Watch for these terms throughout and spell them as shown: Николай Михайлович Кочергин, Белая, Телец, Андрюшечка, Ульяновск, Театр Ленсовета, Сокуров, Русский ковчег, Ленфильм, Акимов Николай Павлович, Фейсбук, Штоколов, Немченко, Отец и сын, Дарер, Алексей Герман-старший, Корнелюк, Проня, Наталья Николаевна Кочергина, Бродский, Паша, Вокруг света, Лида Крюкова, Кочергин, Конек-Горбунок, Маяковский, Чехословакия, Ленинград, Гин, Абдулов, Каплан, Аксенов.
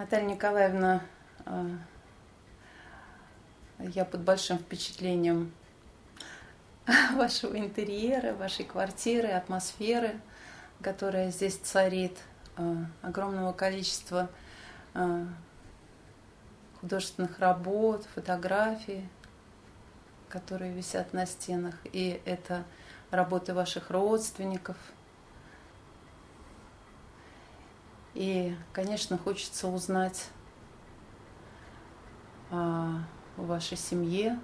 Наталья Николаевна, я под большим впечатлением вашего интерьера, вашей квартиры, атмосферы, которая здесь царит, огромного количества художественных работ, фотографий, которые висят на стенах. И это работы ваших родственников. И, конечно, хочется узнать о вашей семье,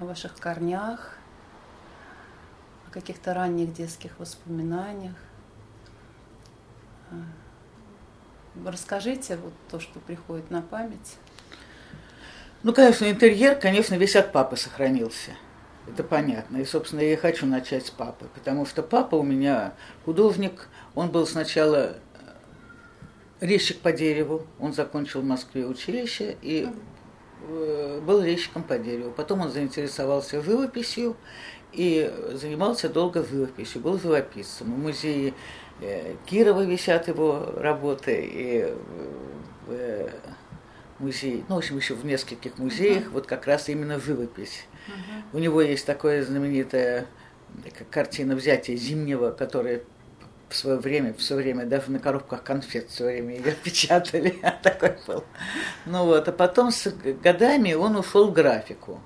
о ваших корнях, о каких-то ранних детских воспоминаниях. Расскажите вот то, что приходит на память. Ну, конечно, интерьер, конечно, весь от папы сохранился. Это понятно. И, собственно, я и хочу начать с папы. Потому что папа у меня художник. Он был сначала резчик по дереву. Он закончил в Москве училище и был резчиком по дереву. Потом он заинтересовался живописью и занимался долго живописью. Был живописцем. В музее Кирова висят его работы, и музей, ну, в общем, еще в нескольких музеях, вот как раз именно живопись. У него есть такая знаменитая картина «Взятие Зимнего», которая в свое время, даже на коробках конфет все время ее печатали. Такой был. Ну вот, а потом с годами он ушел в графику.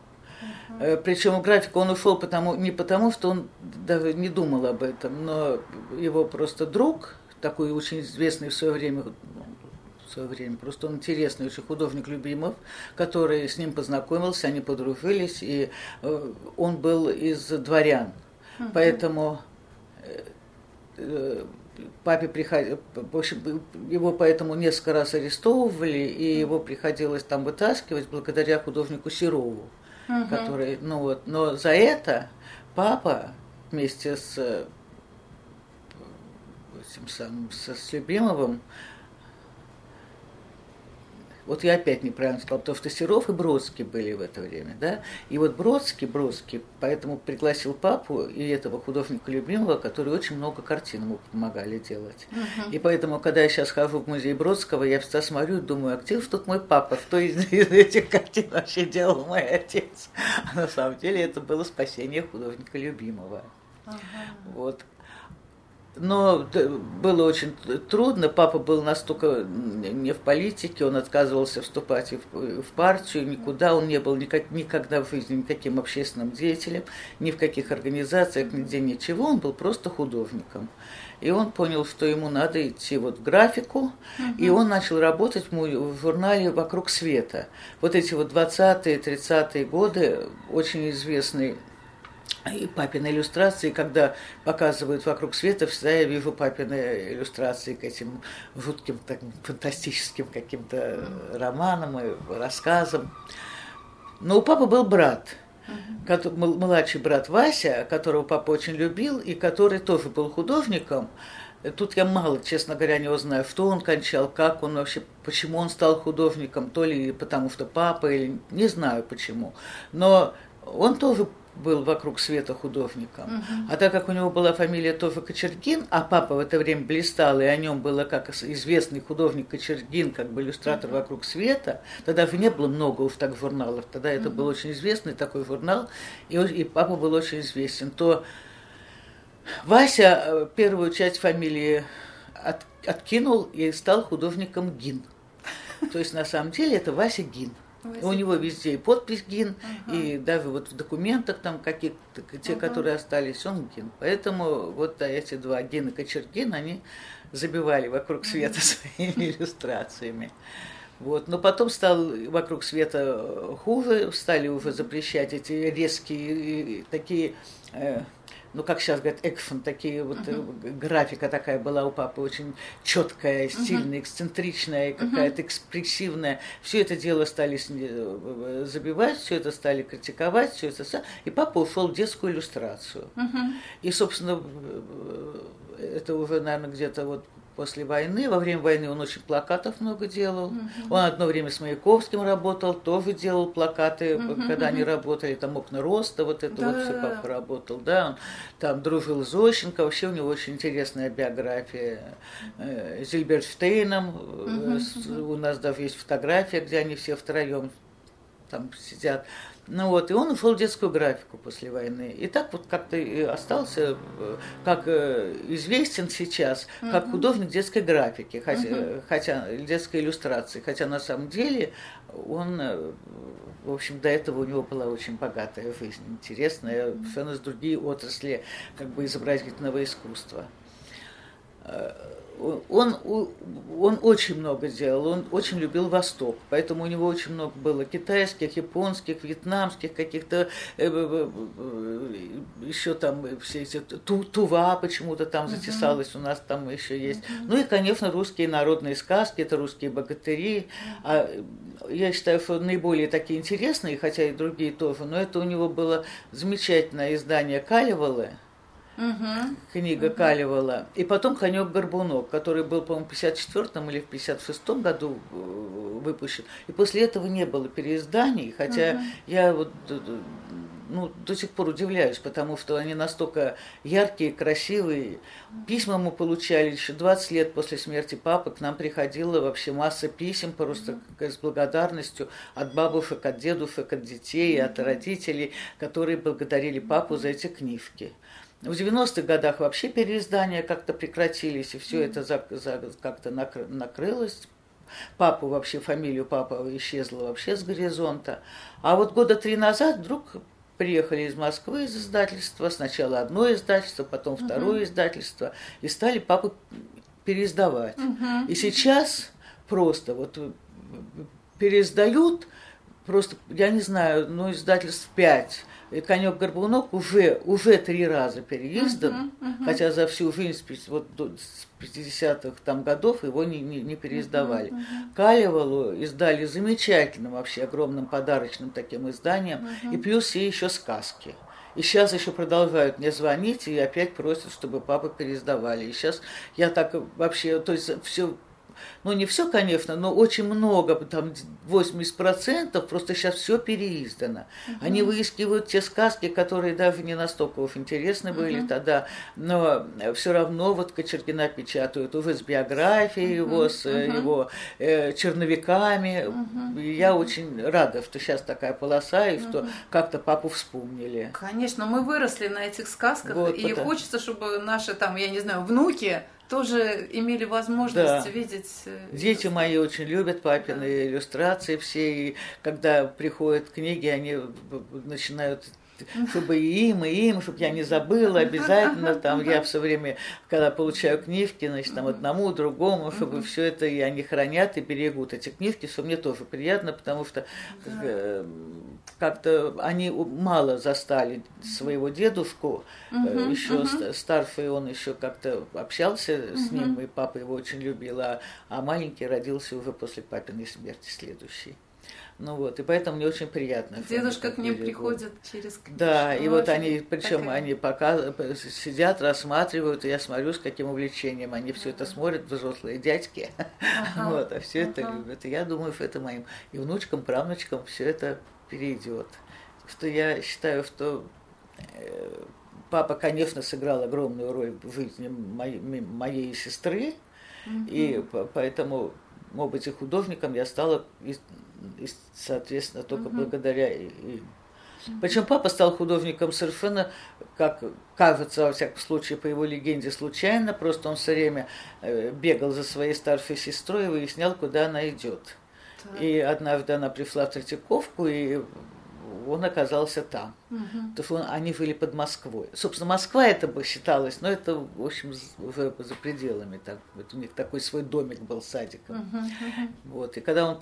Причем в графику он ушел не потому, что он даже не думал об этом, но его просто друг, такой очень известный в свое время, просто он интересный очень художник Любимов, который с ним познакомился, они подружились, и он был из дворян. Поэтому папе приходил, в общем, его поэтому несколько раз арестовывали, и его приходилось там вытаскивать благодаря художнику Серову, который, ну вот, но за это папа вместе с Любимовым, вот я опять неправильно сказала, потому что Серов и Бродский были в это время, да, и вот Бродский, поэтому пригласил папу и этого художника Любимого, который очень много картин ему помогали делать. И поэтому, когда я сейчас хожу в музей Бродского, я всегда смотрю и думаю, а где же тут мой папа, что из этих картин вообще делал мой отец? А на самом деле это было спасение художника Любимого. Вот. Но было очень трудно, папа был настолько не в политике, он отказывался вступать в партию, никуда, он не был никогда в жизни никаким общественным деятелем, ни в каких организациях, нигде ничего, он был просто художником. И он понял, что ему надо идти вот в графику, и он начал работать в журнале «Вокруг света». Вот эти вот 20-е, 30-е годы, очень известный и папины иллюстрации, когда показывают «Вокруг света», всегда я вижу папины иллюстрации к этим жутким, так, фантастическим каким-то романам и рассказам. Но у папы был брат, младший брат Вася, которого папа очень любил, и который тоже был художником. Тут я мало, честно говоря, не узнаю, что он кончал, как он вообще, почему он стал художником, то ли потому что папа, или не знаю почему. Но он тоже был «Вокруг света» художником. А так как у него была фамилия тоже Кочергин, а папа в это время блистал, и о нем было как известный художник Кочергин, как бы иллюстратор «Вокруг света», тогда же не было много уж так журналов, тогда это был очень известный такой журнал, и папа был очень известен, то Вася первую часть фамилии откинул и стал художником Гин. То есть на самом деле это Вася Гин. У него везде и подпись «Гин», и даже вот в документах там какие-то, те, которые остались, он Гин. Поэтому вот эти два, Гин и Кочергин, они забивали «Вокруг света» своими иллюстрациями. Вот. Но потом стал «Вокруг света» хуже, стали уже запрещать эти резкие такие... ну, как сейчас говорят, экшен, такие вот, графика такая была у папы, очень четкая, стильная, эксцентричная, какая-то экспрессивная. Все это дело стали забивать, все это стали критиковать, все это... И папа ушел в детскую иллюстрацию. И, собственно, это уже, наверное, где-то вот после войны. Во время войны он очень плакатов много делал. Mm-hmm. Он одно время с Маяковским работал, тоже делал плакаты, mm-hmm. когда они работали, там «Окна роста», вот это да, вот все как работал. Да, он там дружил с Зощенко, вообще у него очень интересная биография. С Зильберштейном, mm-hmm. у нас даже есть фотография, где они все втроем там сидят. Ну вот, и он ушел в детскую графику после войны. И так вот как-то остался, как известен сейчас, mm-hmm. как художник детской графики, хотя, mm-hmm. Детской иллюстрации. Хотя на самом деле он, в общем, до этого у него была очень богатая жизнь, интересная, mm-hmm. совершенно с другие отрасли как бы изобразительного искусства. Он очень много делал, он очень любил Восток, поэтому у него очень много было китайских, японских, вьетнамских, каких-то еще там все эти, Тува почему-то там затесалась, у нас там еще есть. Ну и, конечно, русские народные сказки, это русские богатыри. А я считаю, что наиболее такие интересные, хотя и другие тоже, но это у него было замечательное издание «Калевалы», угу. книга угу. Калевала. И потом «Конек-Горбунок», который был, по-моему, в 1954 или в 1956 году выпущен. И после этого не было переизданий, хотя угу. я вот, ну, до сих пор удивляюсь, потому что они настолько яркие, красивые. Письма мы получали еще 20 лет после смерти папы. К нам приходила вообще масса писем просто с благодарностью от бабушек, от дедушек, от детей, от родителей, которые благодарили папу за эти книжки. В 90-х годах вообще переиздания как-то прекратились, и все это как-то накрылось. Папу вообще, фамилию папа исчезла вообще с горизонта. А вот года 3 назад вдруг приехали из Москвы из издательства, сначала одно издательство, потом второе издательство, и стали папу переиздавать. И сейчас просто вот переиздают, просто, я не знаю, ну, издательств 5. «Конек-Горбунок» уже 3 раза переиздан, хотя за всю жизнь вот, с 50-х там годов его не переиздавали. «Калевалу» издали замечательным, вообще огромным подарочным таким изданием, и плюс все еще сказки. И сейчас еще продолжают мне звонить и опять просят, чтобы папу переиздавали. И сейчас я так вообще, то есть все. Ну, не все, конечно, но очень много, там 80%, просто сейчас все переиздано. Они выискивают те сказки, которые даже не настолько уж интересны были тогда, но все равно вот Кочергина печатают уже с биографией его, с его черновиками. Я очень рада, что сейчас такая полоса, и что как-то папу вспомнили. Конечно, мы выросли на этих сказках, вот, и хочется, чтобы наши, там, я не знаю, внуки тоже имели возможность видеть. Дети мои очень любят папины иллюстрации все, и когда приходят книги, они начинают, чтобы и им, чтобы я не забыла, обязательно, там, я все время, когда получаю книжки, значит, там, одному, другому, чтобы все это, и они хранят и берегут эти книжки, что мне тоже приятно, потому что как-то они мало застали своего дедушку, еще старший, он еще как-то общался с ним, и папа его очень любил, а маленький родился уже после папиной смерти следующий. Ну вот, и поэтому мне очень приятно. Дедушка к ним приходит через книжку. Да, и вот они, причем они пока сидят, рассматривают, и я смотрю, с каким увлечением они все это смотрят, взрослые дядьки, вот, а все это любят. И я думаю, это моим и внучкам, правнучкам все это перейдет. Что я считаю, что папа, конечно, сыграл огромную роль в жизни моей сестры, и поэтому, может быть, и художником я стала, и, соответственно, только благодаря им. Причем папа стал художником совершенно, как кажется, во всяком случае, по его легенде, случайно. Просто он все время бегал за своей старшей сестрой и выяснял, куда она идет. Так. И однажды она пришла в Третьяковку, и он оказался там. То есть они жили под Москвой. Собственно, Москва это бы считалось, но это, в общем, уже за пределами. Так, вот у них такой свой домик был с садиком. Вот, и когда он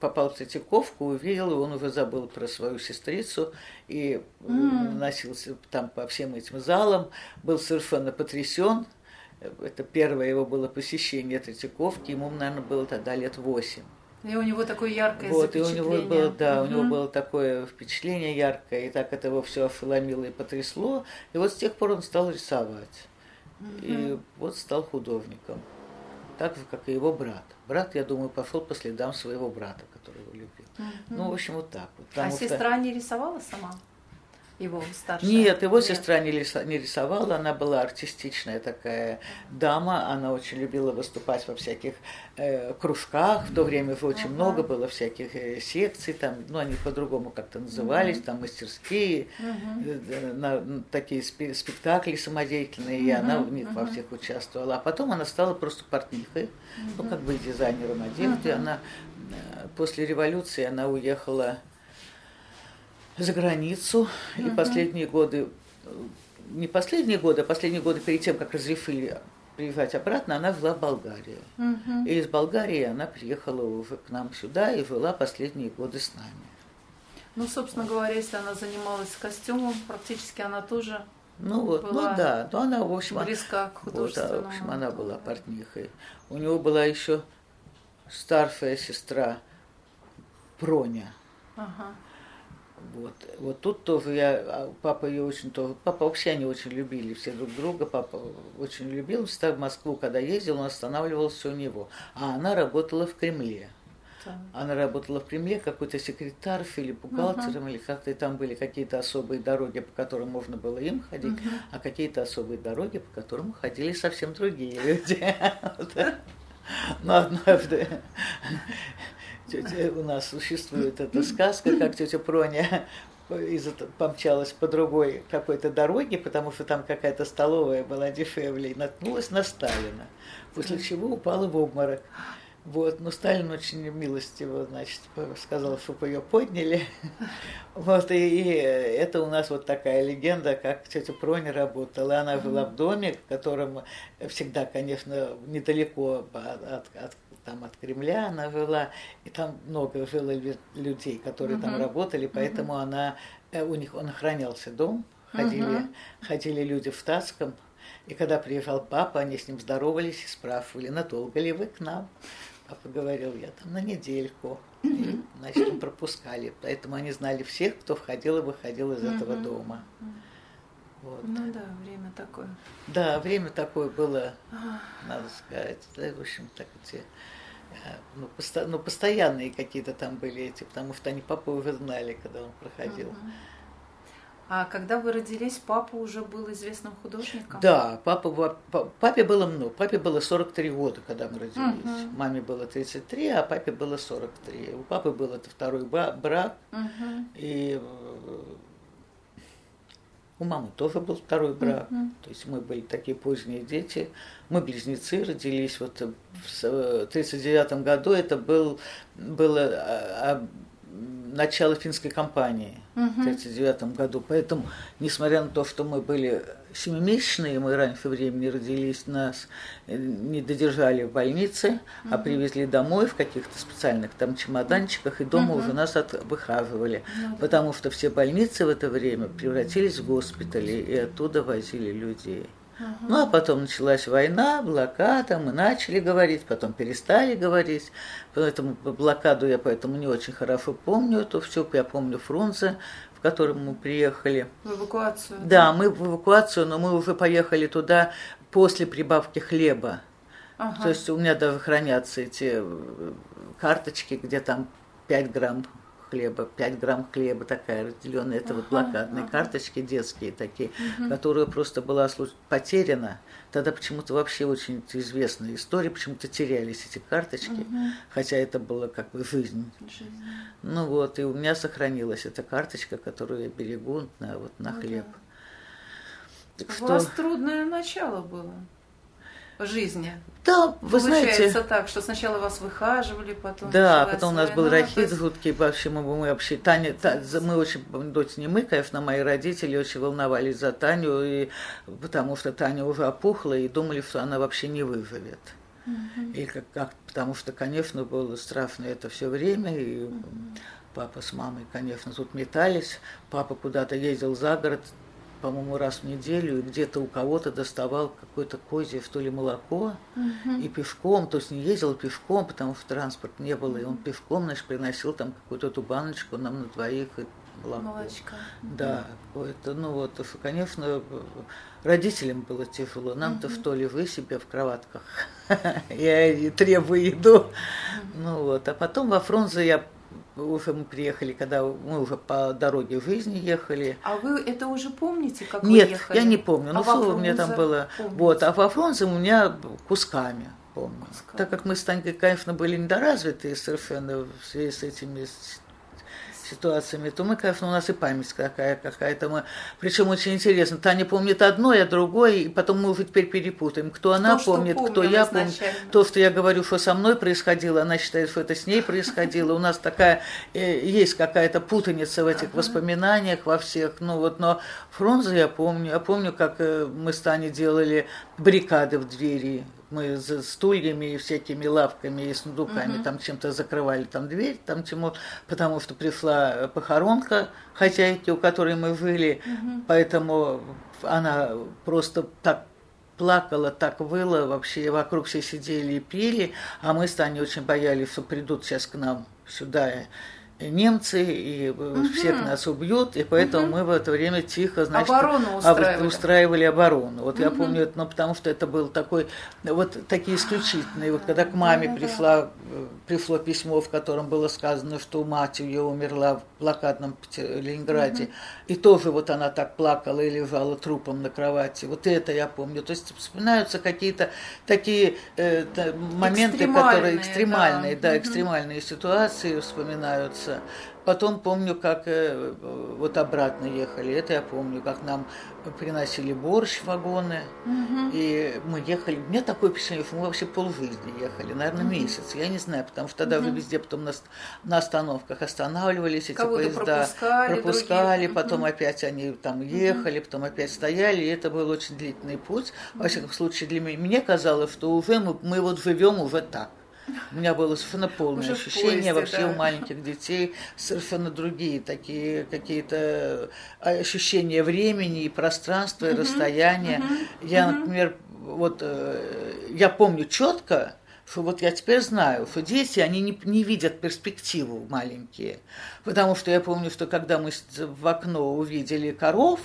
попал в Третьяковку, увидел, и он уже забыл про свою сестрицу, и носился там по всем этим залам, был совершенно потрясен. Это первое его было посещение Третьяковки, ему, наверное, было тогда лет 8. И у него такое яркое впечатление. Вот, и у него было, да, у него было такое впечатление яркое, и так это его все ошеломило и потрясло. И вот с тех пор он стал рисовать. И вот стал художником. так же, как и его брат. Брат, я думаю, пошел по следам своего брата, который его любил. Ну, в общем, вот так вот. А сестра не рисовала сама? Его старшая? Нет, его сестра не рисовала, она была артистичная такая дама, она очень любила выступать во всяких кружках, в то время же очень много было всяких секций, там, ну, они по-другому как-то назывались, там, мастерские, такие спектакли самодеятельные, и она в них во всех участвовала. А потом она стала просто портнихой, ну, как бы дизайнером одежды. Она после революции, она уехала за границу, и последние годы, не последние годы, а последние годы перед тем, как разрешили приезжать обратно, она жила в Болгарии. И из Болгарии она приехала уже к нам сюда и жила последние годы с нами. Ну, собственно говоря, если она занималась костюмом, практически она тоже... Ну вот, была, ну да, но она, в общем, близка к художественному. Вот, в общем, она была портнихой. У него была еще старшая сестра Проня. Вот. Вот тут тоже я, папа ее очень тоже, папа вообще они очень любили все друг друга, папа очень любил, всегда в Москву, когда ездил, он останавливался у него, а она работала в Кремле. Она работала в Кремле какой-то секретаршей или бухгалтером, или как-то, и там были какие-то особые дороги, по которым можно было им ходить, а какие-то особые дороги, по которым ходили совсем другие люди. Ну, однажды у нас существует эта сказка, как тетя Проня помчалась по другой какой-то дороге, потому что там какая-то столовая была дешевле, и наткнулась на Сталина, после чего упала в обморок. Вот, но Сталин очень милостиво, значит, сказал, чтобы ее подняли. Вот, и это у нас вот такая легенда, как тетя Проня работала. Она жила в доме, в котором всегда, конечно, недалеко от Кремля она жила, и там много жило людей, которые там работали, поэтому она, у них он охранялся дом, ходили люди в штатском. И когда приезжал папа, они с ним здоровались и спрашивали, надолго ли вы к нам? Папа говорил, я там на недельку. И, значит, пропускали. Поэтому они знали всех, кто входил и выходил из этого дома. Вот. Ну да, время такое. Да, время такое было, надо сказать. Да, в общем, так эти... Ну, постоянные какие-то там были эти, потому что они папу уже знали, когда он проходил. А когда вы родились, папа уже был известным художником? Да, папе было 43 года, когда мы родились. Маме было 33, а папе было 43. У папы был это второй брак, и у мамы тоже был второй брак. То есть мы были такие поздние дети. Мы близнецы, родились вот в 1939 году. Это было начало финской кампании в 1939 году. Поэтому, несмотря на то, что мы были семимесячные, мы раньше времени родились, нас не додержали в больнице, а привезли домой в каких-то специальных там чемоданчиках, и дома уже нас выхаживали. Потому что все больницы в это время превратились в госпитали, и оттуда возили людей. Ну, а потом началась война, блокада, мы начали говорить, потом перестали говорить. Поэтому блокаду я поэтому не очень хорошо помню эту всю. Я помню Фрунзе, в котором мы приехали. В эвакуацию? Да, мы в эвакуацию, но мы уже поехали туда после прибавки хлеба. То есть у меня даже хранятся эти карточки, где там 5 грамм. Хлеба, 5 грамм хлеба такая разделенная, это вот блокадные карточки детские такие, которая просто была потеряна. Тогда почему-то вообще очень известная история, почему-то терялись эти карточки, хотя это была как бы жизнь. Ну вот, и у меня сохранилась эта карточка, которую я берегу на хлеб. Так что... У вас трудное начало было. Жизни. Да, вы получается знаете, так, что сначала вас выхаживали, потом... Да, потом у нас был рахит жуткий, вообще, мы вообще... мы очень, дочь не мы, конечно, мои родители очень волновались за Таню, потому что Таня уже опухла, и думали, что она вообще не выживет. И потому что, конечно, было страшно это все время, и... Папа с мамой, конечно, тут метались, папа куда-то ездил за город, по-моему, раз в неделю, и где-то у кого-то доставал какое-то козье, что ли, молоко, и пешком, то есть не ездил пешком, потому что транспорт не было, и он пешком, значит, приносил там какую-то эту баночку нам на двоих, и главу. Молочка. Да, это, ну вот, конечно, родителям было тяжело. Нам-то что ли вы себе в кроватках? Я и требую еду. Ну вот, а потом во Фрунзе я уже мы приехали, когда мы уже по дороге жизни ехали. А вы это уже помните, как вы ехали? Нет, я не помню. Ну, слово у меня там было. Вот, а во Фрунзе у меня кусками. Помню. Так как мы с Танькой, конечно, были недоразвитые совершенно в связи с этими ситуациями, то мы, конечно, у нас и память такая какая-то. Мы... Причем очень интересно, Таня помнит одно, я другое, и потом мы уже теперь перепутаем, кто она помнит, кто я помню. То, что я говорю, что со мной происходило, она считает, что это с ней происходило. У нас такая, есть какая-то путаница в этих воспоминаниях, во всех. Ну вот, но Фрунзе я помню. Я помню, как мы с Таней делали баррикады в двери. Мы с стульями и всякими лавками и сундуками там чем-то закрывали там дверь, там чему, потому что пришла похоронка, хозяйки, у которой мы жили, поэтому она просто так плакала, так выла, вообще вокруг все сидели и пили, а мы с Таней очень боялись, что придут сейчас к нам сюда немцы, и всех нас убьют, и поэтому мы в это время тихо, значит, оборону устраивали оборону. Вот я помню это, ну, потому что это был такой, вот такие исключительные. Вот когда к маме пришло письмо, в котором было сказано, что мать ее умерла в блокадном Ленинграде, и тоже вот она так плакала и лежала трупом на кровати. Вот это я помню. То есть вспоминаются какие-то такие моменты, которые экстремальные, да, экстремальные ситуации вспоминаются. Потом помню, как вот обратно ехали. Это я помню, как нам приносили борщ в вагоны. И мы ехали. У меня такое впечатление, что мы вообще полжизни ехали. Наверное, месяц. Я не знаю, потому что тогда уже везде потом на остановках останавливались. Эти кого-то поезда пропускали. Потом опять они там ехали, потом опять стояли. И это был очень длительный путь. Во всяком случае, для меня, мне казалось, что уже мы вот живем уже так. У меня было совершенно полное уже ощущение, поезде, вообще у маленьких детей совершенно другие такие какие-то ощущения времени и пространства, и расстояния. Я, например, вот я помню четко, что вот я теперь знаю, что дети, они не видят перспективу маленькие, потому что я помню, что когда мы в окно увидели коров,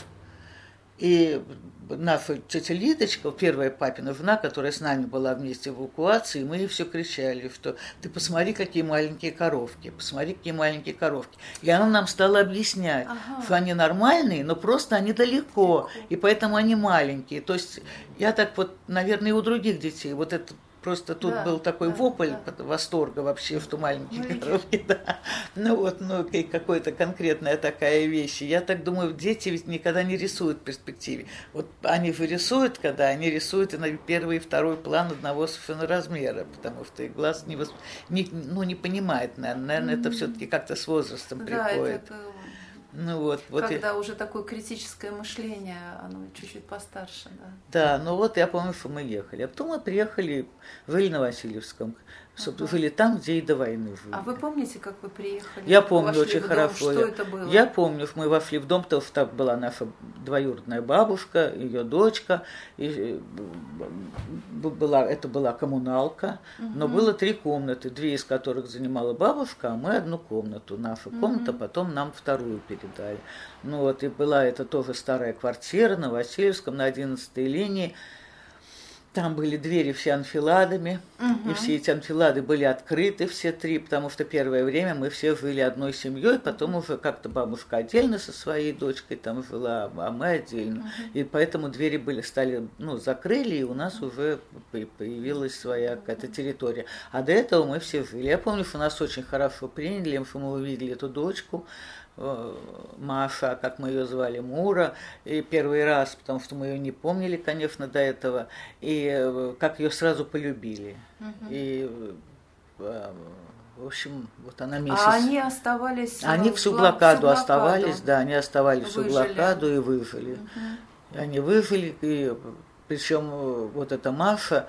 и наша тетя Лидочка, первая папина жена, которая с нами была вместе в эвакуации, мы ей все кричали, что ты посмотри, какие маленькие коровки, посмотри, какие маленькие коровки. И она нам стала объяснять, что они нормальные, но просто они далеко, и поэтому они маленькие. То есть я так вот, наверное, и у других детей, вот это просто тут был такой вопль восторга вообще, что маленькие коровки, Ну вот, ну какая-то конкретная такая вещь. Я так думаю, дети ведь никогда не рисуют в перспективе. Вот они же рисуют, когда они рисуют и на первый и второй план одного совершенно размера, потому что их глаз не понимает, наверное, это все-таки как-то с возрастом приходит. Ну вот, когда вот уже такое критическое мышление, оно чуть-чуть постарше, да. Да, ну вот я помню, что мы ехали. А потом мы приехали, жили на Васильевском, жили там, где и до войны жили. А вы помните, как вы приехали? Я помню очень хорошо. Что это было? Я помню, мы вошли в дом, потому что там была наша двоюродная бабушка, ее дочка, и это была коммуналка, но было 3 комнаты, 2 из которых занимала бабушка, а мы 1 комнату, наша комната, потом нам 2-ю передали. Ну вот, и была это тоже старая квартира на Васильевском, на 11-й линии. Там были двери все анфиладами, и все эти анфилады были открыты, все 3, потому что первое время мы все жили одной семьей, потом уже как-то бабушка отдельно со своей дочкой там жила, а мы отдельно. И поэтому двери были, стали, ну, закрыли, и у нас уже появилась своя какая-то территория. А до этого мы все жили. Я помню, что нас очень хорошо приняли, что мы увидели эту дочку, Маша, как мы ее звали, Мура, и первый раз, потому что мы ее не помнили, конечно, до этого, и как ее сразу полюбили. И, в общем, вот она месяц. А они оставались? Они всю блокаду оставались, да, они оставались всю блокаду и выжили. Они выжили, и причем вот эта Маша,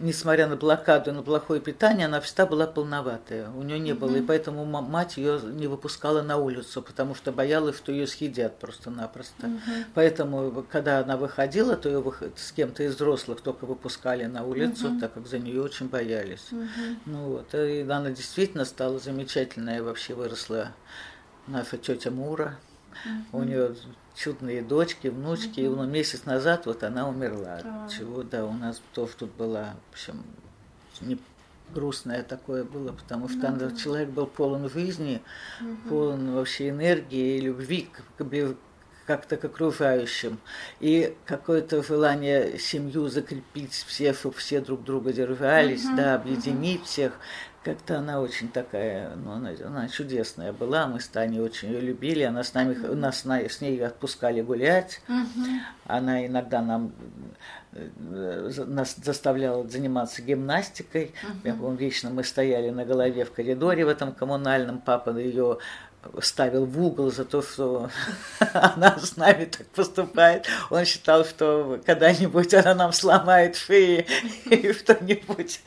несмотря на блокаду и на плохое питание, она всегда была полноватая, у нее не было, и поэтому мать ее не выпускала на улицу, потому что боялась, что ее съедят просто-напросто. Поэтому, когда она выходила, то ее с кем-то из взрослых только выпускали на улицу, так как за нее очень боялись. Ну вот, и она действительно стала замечательная, вообще выросла наша тетя Мура. У нее чудные дочки, внучки. И ну, месяц назад вот она умерла. Чего, да, у нас тоже тут была, в общем, не грустное такое было, потому что она, человек был полон жизни, полон вообще энергии и любви как-то к окружающим. И какое-то желание семью закрепить, все, чтобы все друг друга держались, да, объединить всех. Как-то она очень такая, ну, она чудесная была, мы с Таней очень ее любили, она с нами, нас с ней отпускали гулять, она иногда нас заставляла заниматься гимнастикой, я помню, вечно мы стояли на голове в коридоре в этом коммунальном, папа ее ставил в угол за то, что она с нами так поступает. Он считал, что когда-нибудь она нам сломает шею или что-нибудь.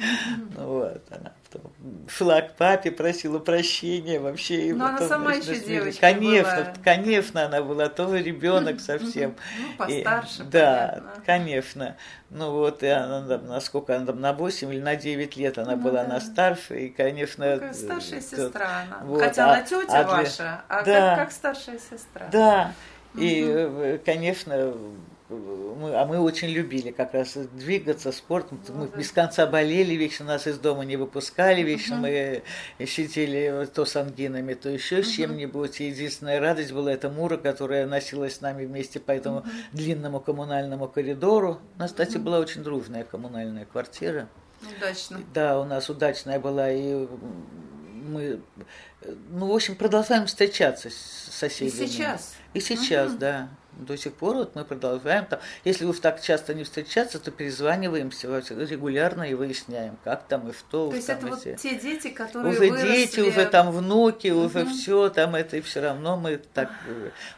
Ну вот, она потом шла к папе, просила прощения вообще. Но она сама еще девочка была. Конечно, она была тоже ребенок совсем. Ну, постарше, да, конечно. Ну вот, и она, насколько она там, на 8 или на 9 лет она была на старше, и, конечно... Какая старшая сестра она. Вот, хотя она тетя ваша, а да, как старшая сестра. Да, и, конечно... мы очень любили как раз двигаться, спортом. Мы без конца болели, вечно нас из дома не выпускали, вечно мы сидели то с ангинами, то еще с чем-нибудь. И единственная радость была эта Мура, которая носилась с нами вместе по этому длинному коммунальному коридору. У нас, кстати, была очень дружная коммунальная квартира. Удачно. Да, у нас удачная была, и мы, ну, в общем, продолжаем встречаться с соседями. И сейчас, да. До сих пор вот мы продолжаем там. Если уж так часто не встречаться, то перезваниваемся регулярно и выясняем, как там и что. То есть там это вот те дети, которые уже выросли. Дети, уже там внуки, уже все там это, и все равно мы так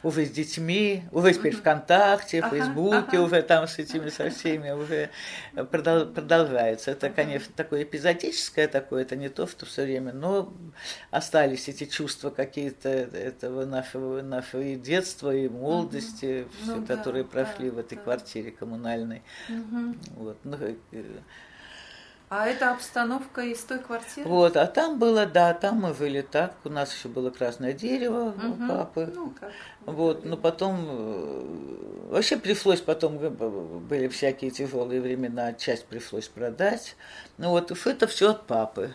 уже с детьми, уже теперь ВКонтакте, в Фейсбуке, уже там с этими со всеми уже продолжается. Это, конечно, такое эпизодическое такое, это не то, что все время, но остались эти чувства какие-то этого нашего и детства, и молодости. Все, ну, которые прошли в этой квартире коммунальной. Вот. Ну, а это обстановка из той квартиры? Вот, а там было, да, там мы жили так. У нас еще было красное дерево у папы. Ну, как? Вот, но потом... Вообще пришлось потом... Были всякие тяжелые времена, часть пришлось продать. Ну вот, это все от папы.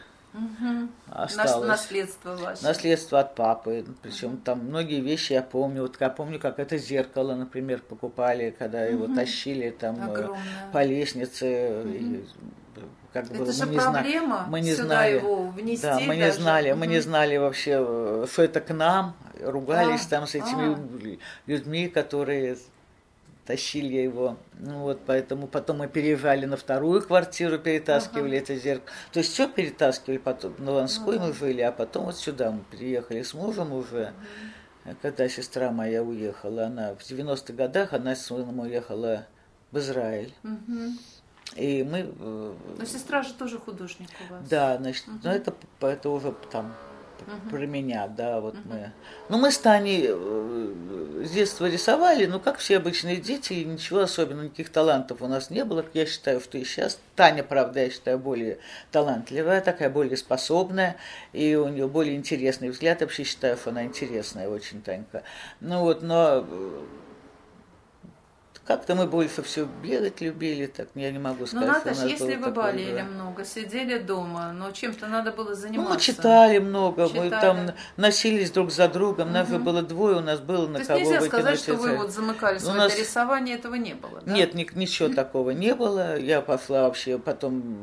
Осталось. Наследство ваше. Наследство от папы. Причем там многие вещи я помню. Вот я помню, как это зеркало, например, покупали, когда его тащили там по лестнице. И, как это было, же мы проблема, мы не знали, его внести, да, мы не знали, мы не знали вообще, что это к нам, ругались там с этими людьми, которые... Тащили его, ну вот, поэтому потом мы переезжали на вторую квартиру, перетаскивали это зеркало. То есть все перетаскивали, потом на Ланской мы жили, а потом вот сюда мы переехали с мужем уже. Когда сестра моя уехала, она в 90-х годах, она с сыном уехала в Израиль. И мы... Но сестра же тоже художник у вас. Да, значит, ну это уже там... про меня, да, вот мы. Ну, мы с Таней с детства рисовали, но как все обычные дети, ничего особенного, никаких талантов у нас не было. Я считаю, что и сейчас. Таня, правда, я считаю, более талантливая, такая более способная, и у нее более интересный взгляд. Я вообще считаю, что она интересная очень, Танька. Ну вот, но... Как-то мы больше все бегать любили, так я не могу сказать. Ну, надо же, если вы болели много, сидели дома, но чем-то надо было заниматься. Ну, мы читали много, мы там носились друг за другом, нас же было двое, у нас было на кого выкинуть. То есть нельзя сказать, что вы вот замыкали свое рисование, этого не было, да? Нет, ничего такого не было, я пошла вообще потом...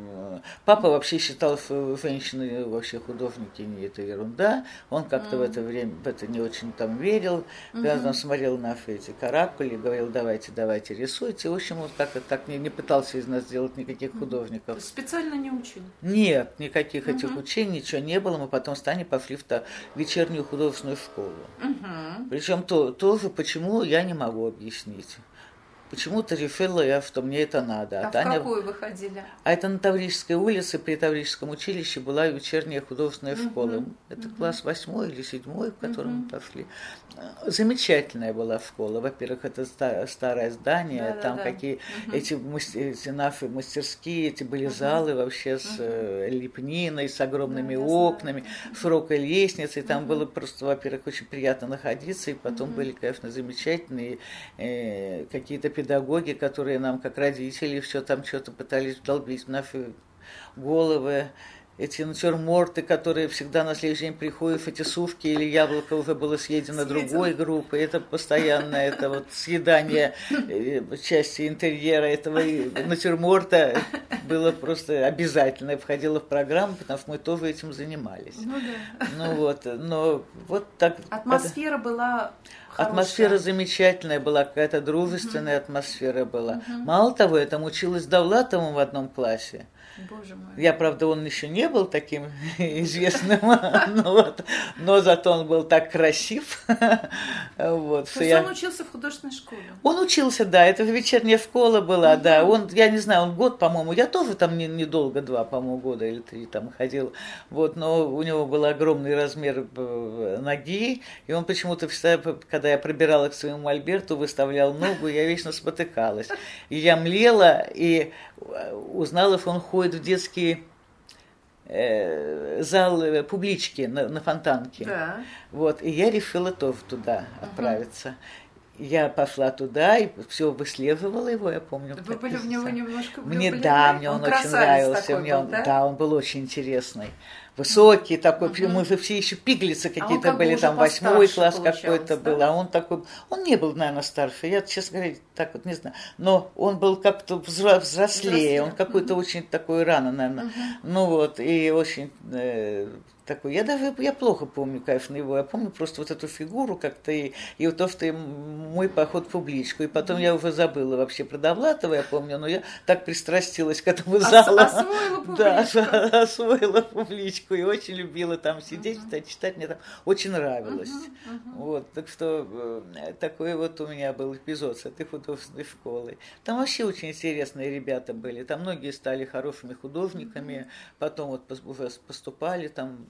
Папа вообще считал, что женщины вообще художники, это ерунда, он как-то в это время, в это не очень там верил, когда он смотрел наши эти каракули, говорил, давайте, рисуйте. В общем, вот как-то так не пытался из нас сделать никаких художников. Специально не учили? Нет, никаких этих учений, ничего не было. Мы потом с Таней пошли в вечернюю художественную школу. Причем тоже почему, я не могу объяснить. почему-то решила я, что мне это надо. А Таня... в какую вы ходили? А это на Таврической улице, при Таврическом училище была вечерняя художественная школа. Это класс 8-й или 7-й, в котором мы пошли. Замечательная была школа. Во-первых, это старое здание, да, там да, какие эти мастерские, эти были залы вообще с лепниной, с огромными окнами, широкой лестницей. Там было просто, во-первых, очень приятно находиться, и потом были, конечно, замечательные какие-то педагоги, которые нам, как родители, все там что-то пытались вдолбить в наши головы. Эти натюрморты, которые всегда на следующий день приходят, эти сушки или яблоко уже было съедено другой группой. Это постоянное это вот съедание части интерьера этого натюрморта было просто обязательно. Входило в программу, потому что мы тоже этим занимались. Ну да. Ну вот, но вот так... Атмосфера была... Хорошая. Атмосфера замечательная была, какая-то дружественная атмосфера была. Мало того, я там училась с Довлатовым в одном классе. Боже мой. Я, правда, он еще не был таким известным, но зато он был так красив. То есть он учился в художественной школе? Он учился, да, это вечерняя школа была, да. Я не знаю, он год, по-моему, я тоже там недолго, 2 года или 3 там ходила, но у него был огромный размер ноги, и он почему-то всегда, когда я пробирала к своему мольберту, выставлял ногу, я вечно спотыкалась. И я млела и узнала, что он ходит в детский зал Публички на Фонтанке. Да. Вот, и я решила тоже туда отправиться. Я пошла туда и все выслеживала его, я помню. Вы были в него немножко влюблены? Да, мне он очень нравился. Мне был, да, он был очень интересный. Высокий такой, мы же все еще пиглицы какие-то были, там 8-й класс какой-то был, а он такой, он не был, наверное, старше, я, честно говоря, так вот не знаю, но он был как-то взрослее, он какой-то очень такой рано, наверное, ну вот, и очень такой, я плохо помню, конечно, его, я помню просто вот эту фигуру как-то, и вот то, что и мой поход в Публичку, и потом я уже забыла вообще про Довлатова, я помню, но я так пристрастилась к этому залу. Освоила Публичку. Да, освоила Публичку. И очень любила там сидеть, читать, мне там очень нравилось. Вот, так что такой вот у меня был эпизод с этой художественной школой. Там вообще очень интересные ребята были. Там многие стали хорошими художниками, потом вот уже поступали там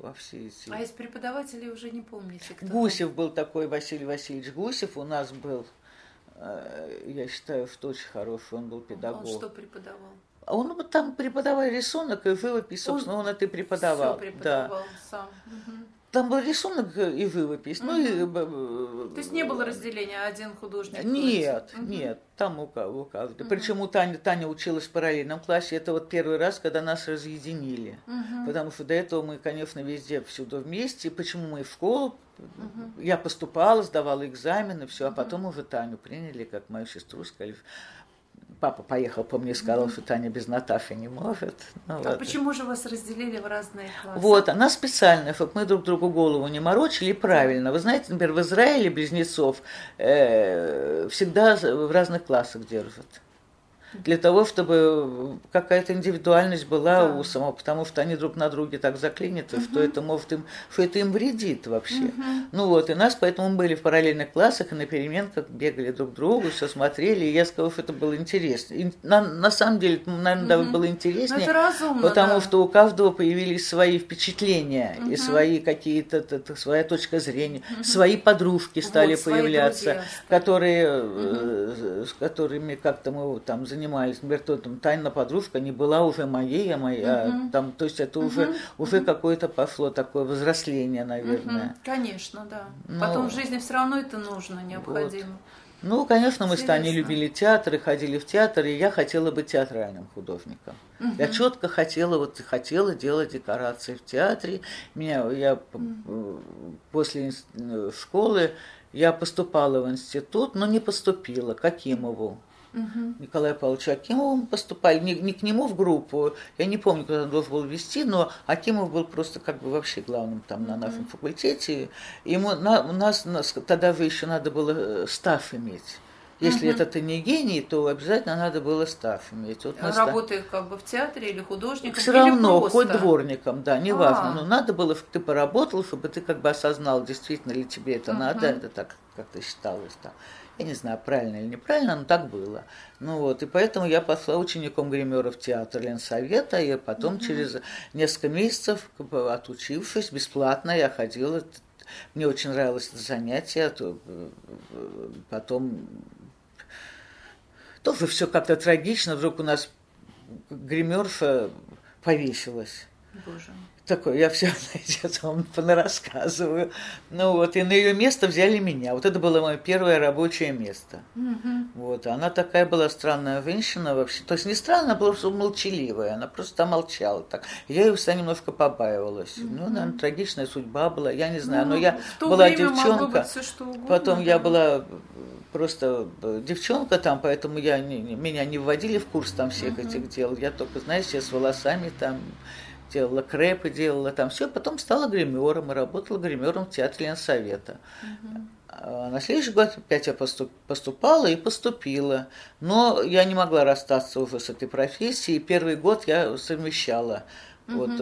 во все эти... А из преподавателей уже не помните, кто? Гусев был такой, Василий Васильевич Гусев у нас был, я считаю, что очень хороший, он был педагог. Он что преподавал? Он там преподавал рисунок и живопись, собственно, он это и преподавал. Всё преподавал сам. Там был рисунок и живопись. Ну, и... То есть не было разделения один художник? Нет, нет, там у каждого. Причем у Таня училась в параллельном классе. Это вот первый раз, когда нас разъединили. Потому что до этого мы, конечно, везде, всюду вместе. И почему мы в школу? Я поступала, сдавала экзамены, все, а потом уже Таню приняли, как мою сестру, сказали... Папа поехал по мне и сказал, что Таня без Наташи не может. Ну, а вот. Почему же вас разделили в разные классы? Вот, она специально, чтобы мы друг другу голову не морочили, и правильно. Вы знаете, например, в Израиле близнецов всегда в разных классах держат. Для того, чтобы какая-то индивидуальность была у самого, потому что они друг на друге так заклинят, что это может им, что это им вредит вообще. Ну вот, и нас поэтому были в параллельных классах, и на переменках бегали друг к другу, все смотрели, и я сказала, что это было интересно. И на самом деле, наверное, было интереснее, это разумно, потому что у каждого появились свои впечатления, и свои какие-то, своя точка зрения, свои подружки стали вот, появляться, которые, с которыми как-то мы там занимались. Например, там Таня подружка не была уже моей, там, то есть это уже какое-то пошло такое взросление, наверное. Конечно, да. Но... Потом в жизни все равно это нужно, необходимо. Вот. Ну, конечно, мы с Таней любили театр и ходили в театр, и я хотела быть театральным художником. Я четко хотела делать декорации в театре. После школы я поступала в институт, но не поступила к Акимову. Николаю Павловичу Акимову поступали, не к нему в группу, я не помню, кто он должен был вести, но Акимов был просто как бы вообще главным там на нашем факультете. Ему, у нас тогда же еще надо было стаж иметь. Если это ты не гений, то обязательно надо было стаж иметь. Вот работая как бы в театре или художником, все равно, просто... хоть дворником, да, неважно. Но надо было, чтобы ты поработал, чтобы ты как бы осознал, действительно ли тебе это надо, это так как-то считалось там. Я не знаю, правильно или неправильно, но так было. Ну вот, и поэтому я пошла учеником гримера в театр Ленсовета, и потом через несколько месяцев, отучившись, бесплатно я ходила. Мне очень нравилось это занятие, потом тоже все как-то трагично, вдруг у нас гримерша повесилась. Боже. Такой, я все, знаете, вам понарассказываю. Ну вот, и на ее место взяли меня. Вот это было мое первое рабочее место. Вот, она такая была странная женщина вообще. То есть не странная, была просто молчаливая. Она просто молчала так. Я ее всегда немножко побаивалась. Ну, наверное, трагичная судьба была. Я не знаю, но я была девчонка. Все, что угодно, потом я была просто девчонка там, поэтому я меня не вводили в курс там всех этих дел. Я только, знаете, с волосами там... делала крэпы, делала там все, потом стала гримером и работала гримером в театре Ленсовета. А на следующий год опять я поступала и поступила, но я не могла расстаться уже с этой профессией. Первый год я совмещала, вот,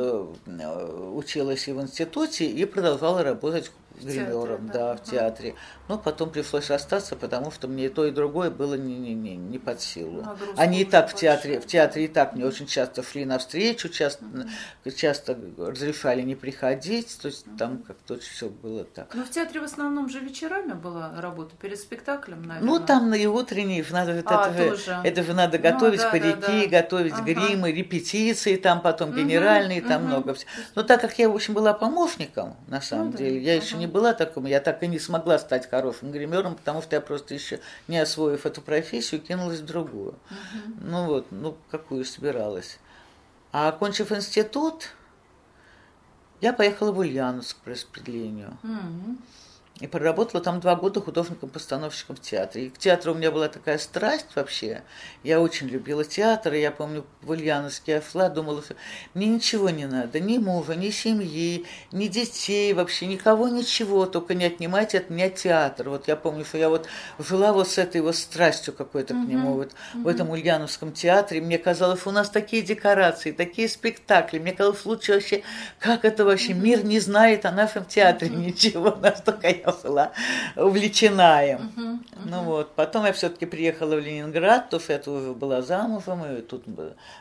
училась и в институте, и продолжала работать гримером, в театре. Но потом пришлось расстаться, потому что мне и то, и другое было не под силу. Они и так в театре и так мне очень часто шли навстречу, часто разрешали не приходить, то есть там как-то все было так. Но в театре в основном же вечерами была работа, перед спектаклем, наверное. Ну, там на и утренние, это же надо готовить парики, готовить гримы, репетиции там потом, генеральные, там много всего. Но так как я, в общем, была помощником, на самом деле, я еще не была таком, я так и не смогла стать хорошим гримером, потому что я просто еще, не освоив эту профессию, кинулась в другую. Ну вот, какую собиралась. А окончив институт, я поехала в Ульяновск по распределению. И проработала там 2 года художником-постановщиком в театре. И к театру у меня была такая страсть вообще. Я очень любила театр. И я помню, в Ульяновске я шла, думала, что мне ничего не надо. Ни мужа, ни семьи, ни детей вообще, никого, ничего. Только не отнимайте от меня театр. Вот я помню, что я вот жила вот с этой вот страстью какой-то к нему. Вот в этом Ульяновском театре. Мне казалось, что у нас такие декорации, такие спектакли. Мне казалось, лучше вообще, как это вообще? Мир не знает о нашем театре ничего. Настолько я была увлечена им. Ну вот, потом я все-таки приехала в Ленинград, то что я уже была замужем, и тут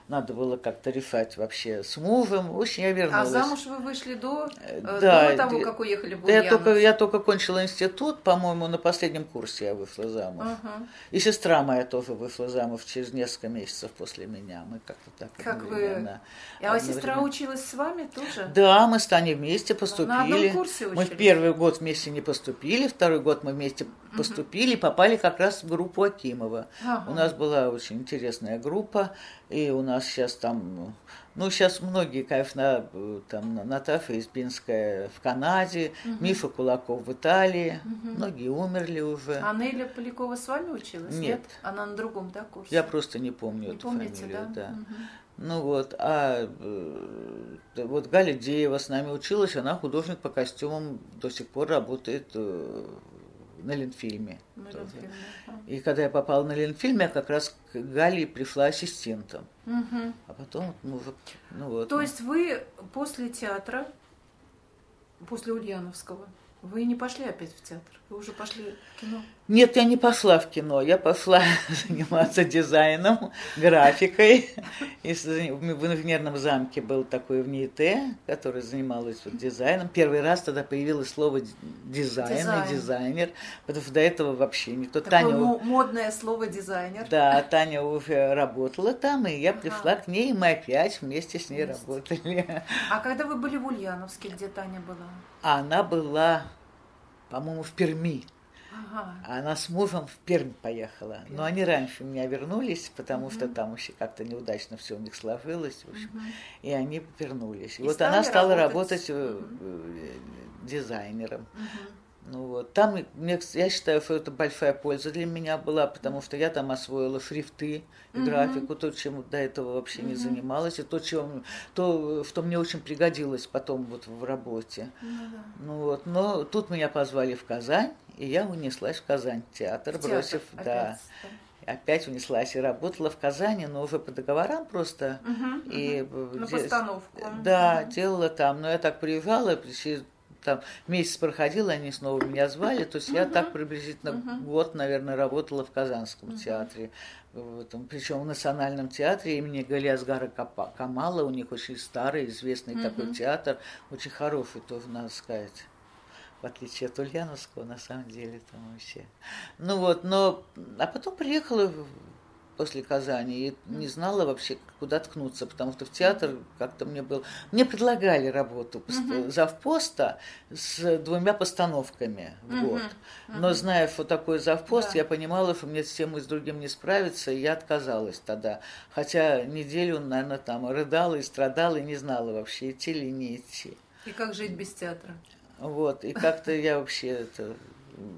надо было как-то решать вообще с мужем. В общем, я вернулась. А замуж вы вышли до того, как уехали в Ульяновск? Я только кончила институт, по-моему, на последнем курсе я вышла замуж. И сестра моя тоже вышла замуж через несколько месяцев после меня. Мы как-то так. Как вы? А сестра училась с вами тоже? Да, мы с Таней вместе поступили. На одном курсе учились? Мы в первый год вместе не поступили, второй год мы вместе поступили, попали как раз в группу Акимова. У нас была очень интересная группа, и у нас сейчас там, сейчас многие, конечно, там Наташа Избинская в Канаде, Миша Кулаков в Италии, многие умерли уже. А Неля Полякова с вами училась? Нет. Она на другом, курсе? Я просто не помню эту фамилию, да. Ну вот, вот Галя Деева с нами училась, она художник по костюмам, до сих пор работает на Ленфильме. И когда я попала на Ленфильм, я как раз к Гале пришла ассистентом. А потом мы уже... То есть вы после театра, после Ульяновского, вы не пошли опять в театр? Вы уже пошли в кино? Нет, я не пошла в кино. Я пошла заниматься дизайном, графикой. В инженерном замке был такой в НИИТ, который занималась дизайном. Первый раз тогда появилось слово дизайн и дизайнер, потому что до этого вообще никто... Такое модное слово дизайнер. Да, Таня уже работала там, и я пришла к ней, и мы опять вместе с ней работали. А когда вы были в Ульяновске, где Таня была? Она была... по-моему, в Перми. Она с мужем в Пермь поехала. Но они раньше меня вернулись, потому что там еще как-то неудачно все у них сложилось. В общем, и они вернулись. И вот она стала работать дизайнером. Ну вот, там, я считаю, что это большая польза для меня была, потому что я там освоила шрифты и графику, то, чем до этого вообще не занималась, и то, что мне очень пригодилось потом вот в работе. Ну вот, но тут меня позвали в Казань, и я унеслась в Казань, в театр бросив, Опять унеслась и работала в Казани, но уже по договорам просто. На постановку. Да, делала там, но я так приезжала, там месяц проходил, они снова меня звали, то есть я так приблизительно год, наверное, работала в Казанском театре, причем в Национальном театре имени Галиасгара Камала, у них очень старый, известный такой театр, очень хороший тоже, надо сказать. В отличие от Ульяновского, на самом деле, там вообще. Ну вот, но... А потом приехала после Казани и не знала вообще, куда ткнуться, потому что в театр как-то мне было... Мне предлагали работу завпоста с 2 постановками в год. Но зная, что такое завпост, я понимала, что мне с тем и с другим не справиться, и я отказалась тогда. Хотя неделю, наверное, там рыдала и страдала, и не знала вообще, идти или не идти. И как жить без театра? Вот, и как-то я вообще это...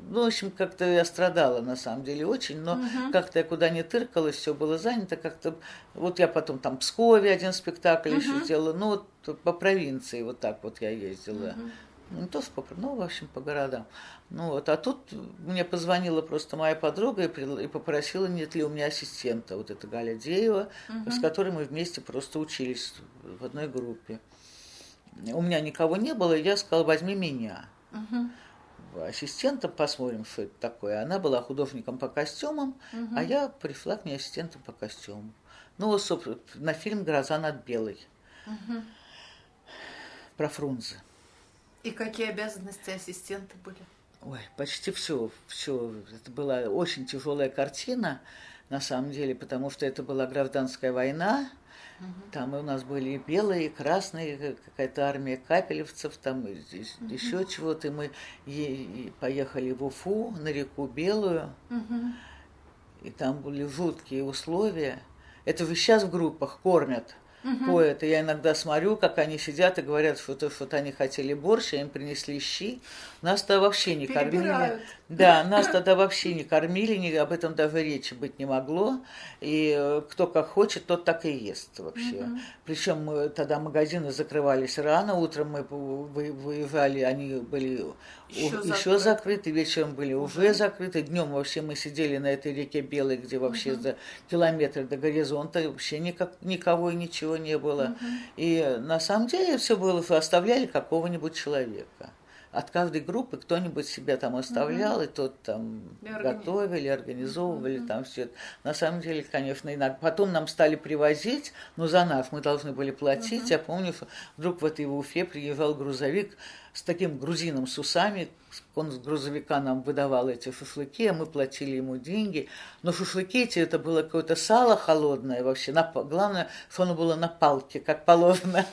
Ну, в общем, как-то я страдала, на самом деле, очень, но как-то я куда не тыркалась, все было занято, как-то... Вот я потом там в Пскове один спектакль еще сделала, ну, вот по провинции вот так вот я ездила. Не то, ну, в общем, по городам. Ну, вот. А тут мне позвонила просто моя подруга и попросила, нет ли у меня ассистента, вот эта Галя Деева, с которой мы вместе просто учились в одной группе. У меня никого не было, и я сказала, возьми меня. Ассистентом, посмотрим, что это такое. Она была художником по костюмам, а я пришла к ней ассистентом по костюмам. Ну, собственно, на фильм «Гроза над Белой». Про Фрунзе. И какие обязанности ассистента были? Ой, почти все. Все. Это была очень тяжелая картина, на самом деле, потому что это была гражданская война. Там у нас были и белые, и красные, какая-то армия капелевцев, там и еще чего-то. И мы поехали в Уфу, на реку Белую, и там были жуткие условия. Это же сейчас в группах кормят. Поэты. Я иногда смотрю, как они сидят и говорят, что они хотели борщ, им принесли щи. Нас тогда вообще не кормили. Да, нас тогда вообще не кормили, об этом даже речи быть не могло. И кто как хочет, тот так и ест вообще. Причем тогда магазины закрывались рано, утром мы выезжали, они были еще закрыты, вечером были уже закрыты. Днем вообще мы сидели на этой реке Белой, где вообще за километр до горизонта вообще никого и ничего не было. И на самом деле все было, оставляли какого-нибудь человека. От каждой группы кто-нибудь себя там оставлял, и тот там готовили, организовывали там все это. На самом деле, конечно, иногда. Потом нам стали привозить, но за нас мы должны были платить. Я помню, вдруг в этой Уфе приезжал грузовик с таким грузином с усами. Он с грузовика нам выдавал эти шашлыки, а мы платили ему деньги. Но шашлыки эти, это было какое-то сало холодное вообще. Главное, что оно было на палке, как положено,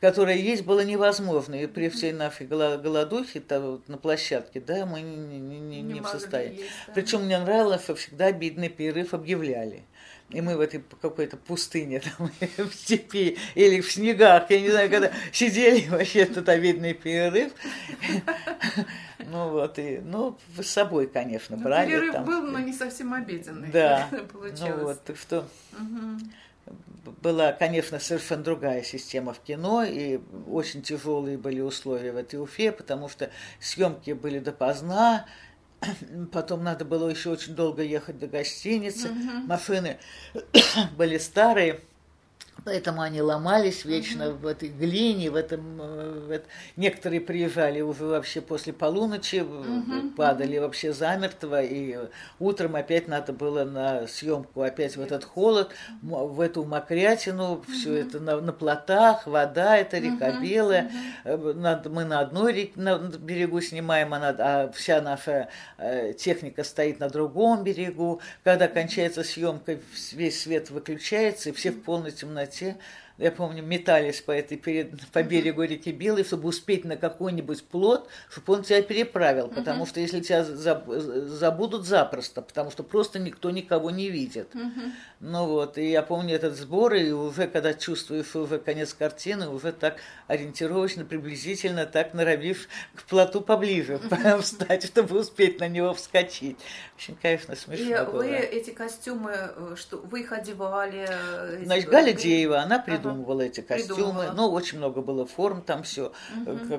которое есть было невозможно. И при всей нашей голодухе на площадке, да, мы не в состоянии. Да. Причем мне нравилось, что всегда обидный перерыв объявляли. И мы в этой какой-то пустыне, там, в степи или в снегах, я не знаю, когда сидели вообще этот обидный перерыв. Ну вот, и, ну, с собой, конечно, брали. Перерыв там, был, но не совсем обеденный. Да, ну вот, так что... Была, конечно, совершенно другая система в кино, и очень тяжелые были условия в этой Уфе, потому что съемки были допоздна, потом надо было еще очень долго ехать до гостиницы, машины были старые, поэтому они ломались вечно в этой глине, некоторые приезжали уже вообще после полуночи, падали вообще замертво, и утром опять надо было на съемку, опять в этот холод, в эту мокрятину, все это на плотах, вода, это река Белая, мы на одной реке, на берегу снимаем, а вся наша техника стоит на другом берегу, когда кончается съемка, весь свет выключается, и все в полной темноте. Я помню, метались по берегу реки Белой, чтобы успеть на какой-нибудь плот, чтобы он тебя переправил, потому что если тебя забудут запросто, потому что просто никто никого не видит. Ну вот, и я помню этот сбор, и уже когда чувствуешь уже конец картины, уже так ориентировочно, приблизительно так норовишь к плоту поближе встать, чтобы успеть на него вскочить. В общем, конечно, смешно было. И вы эти костюмы, что вы их одевали? Значит, Галя Деева, она придумывала эти костюмы, ну, очень много было форм там все,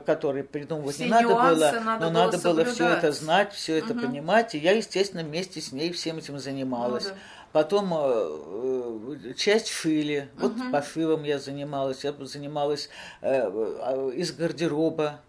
которые придумывать все не надо было, но надо было все это знать, все это понимать, и я, естественно, вместе с ней всем этим занималась. Потом часть шили, вот пошивом я занималась из гардероба.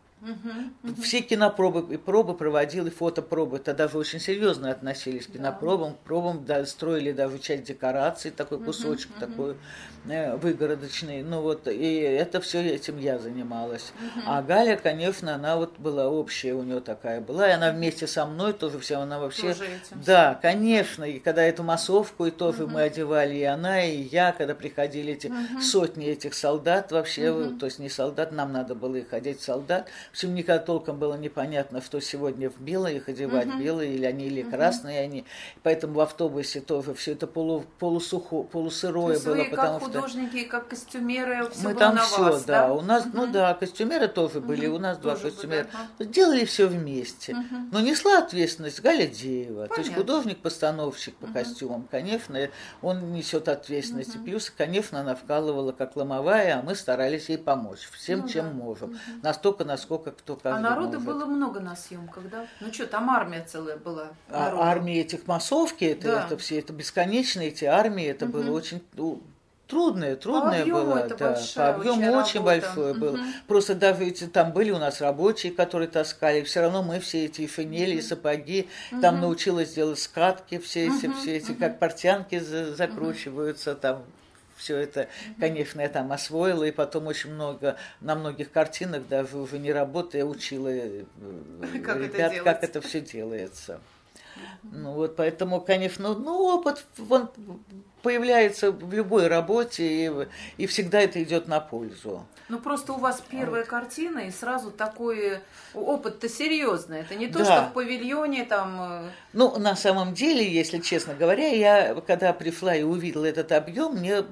Все кинопробы, и пробы проводил, и фотопробы. Тогда же очень серьезно относились к кинопробам. Пробам строили даже часть декораций, такой кусочек, такой выгородочный. Ну вот, и это все этим я занималась. А Галя, конечно, она вот была общая, у нее такая была. И она вместе со мной тоже вся, она вообще... Да, конечно. И когда эту массовку, и тоже мы одевали, и она, и я, когда приходили эти сотни этих солдат вообще, то есть не солдат, нам надо было их одеть в солдат. В общем, никогда толком было непонятно, что сегодня в белые их одевать, белые или они, или красные они. Поэтому в автобусе тоже все это полусырое было. Вы потому как художники, что... и как костюмеры, все мы было там на все, вас, да. У нас, ну да, костюмеры тоже были, у нас тоже два костюмера. Делали все вместе. Но несла ответственность Галя Деева. Понятно. То есть художник-постановщик по костюмам, конечно, он несет ответственность. Плюс, конечно, она вкалывала как ломовая, а мы старались ей помочь всем, чем можем. Настолько, насколько а народу было много на съемках, да? Ну что, там армия целая была. А армии этих массовки, это все, это бесконечные эти армии, это было очень... Трудное было, да. По объему очень большое было. Просто даже эти, там были у нас рабочие, которые таскали. Все равно мы все эти шинели, сапоги. Там научилась делать скатки, все эти, как портянки закручиваются там. Все это, конечно, я там освоила, и потом очень много, на многих картинах, даже уже не работая, учила ребят, как это все делается. Ну вот, поэтому, конечно, опыт, он появляется в любой работе, и всегда это идет на пользу. Ну просто у вас первая картина, и сразу такой опыт-то серьезный. Это не то, что в павильоне там... Ну, на самом деле, если честно говоря, я когда пришла и увидела этот объем, мне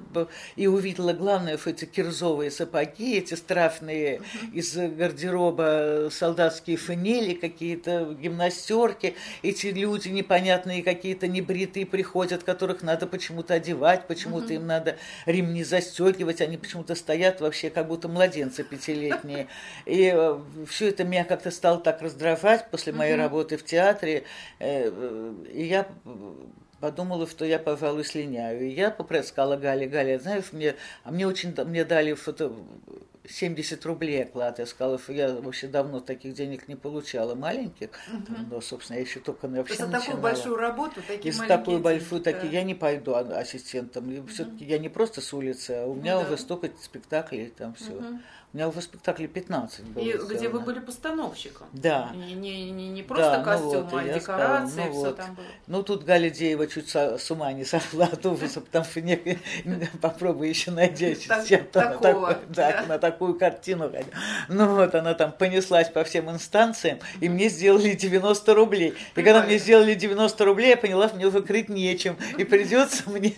и увидела, главное, эти кирзовые сапоги, эти страшные из гардероба солдатские шинели, какие-то гимнастерки, эти люди непонятные какие-то небритые приходят, которых надо почему-то одевать, почему-то им надо ремни застегивать, они почему-то стоят вообще как будто младенцы пятилетние. И все это меня как-то стало так раздражать после моей работы в театре. И я подумала, что я, пожалуй, слиняю. И я попросила Галя, знаешь, мне дали что-то 70 рублей оклад. Я сказала, что я вообще давно таких денег не получала, маленьких. Но, собственно, я еще только вообще начинала. За такую большую работу, такие маленькие. За такую большую, такие. Я не пойду ассистентом. Все-таки я не просто с улицы, а у меня уже столько спектаклей там все. У меня уже спектаклей 15 было. И сделано. Где вы были постановщиком. Да. Не просто костюмы, а декорации, сказала, все там было. Ну, тут Галя Деева чуть с ума не сошла от ужаса, потому что попробуй еще найдешь чем-то. На такую картину. Ну, вот она там понеслась по всем инстанциям, и мне сделали 90 рублей. И когда мне сделали 90 рублей, я поняла, что мне уже крыть нечем, и придется мне...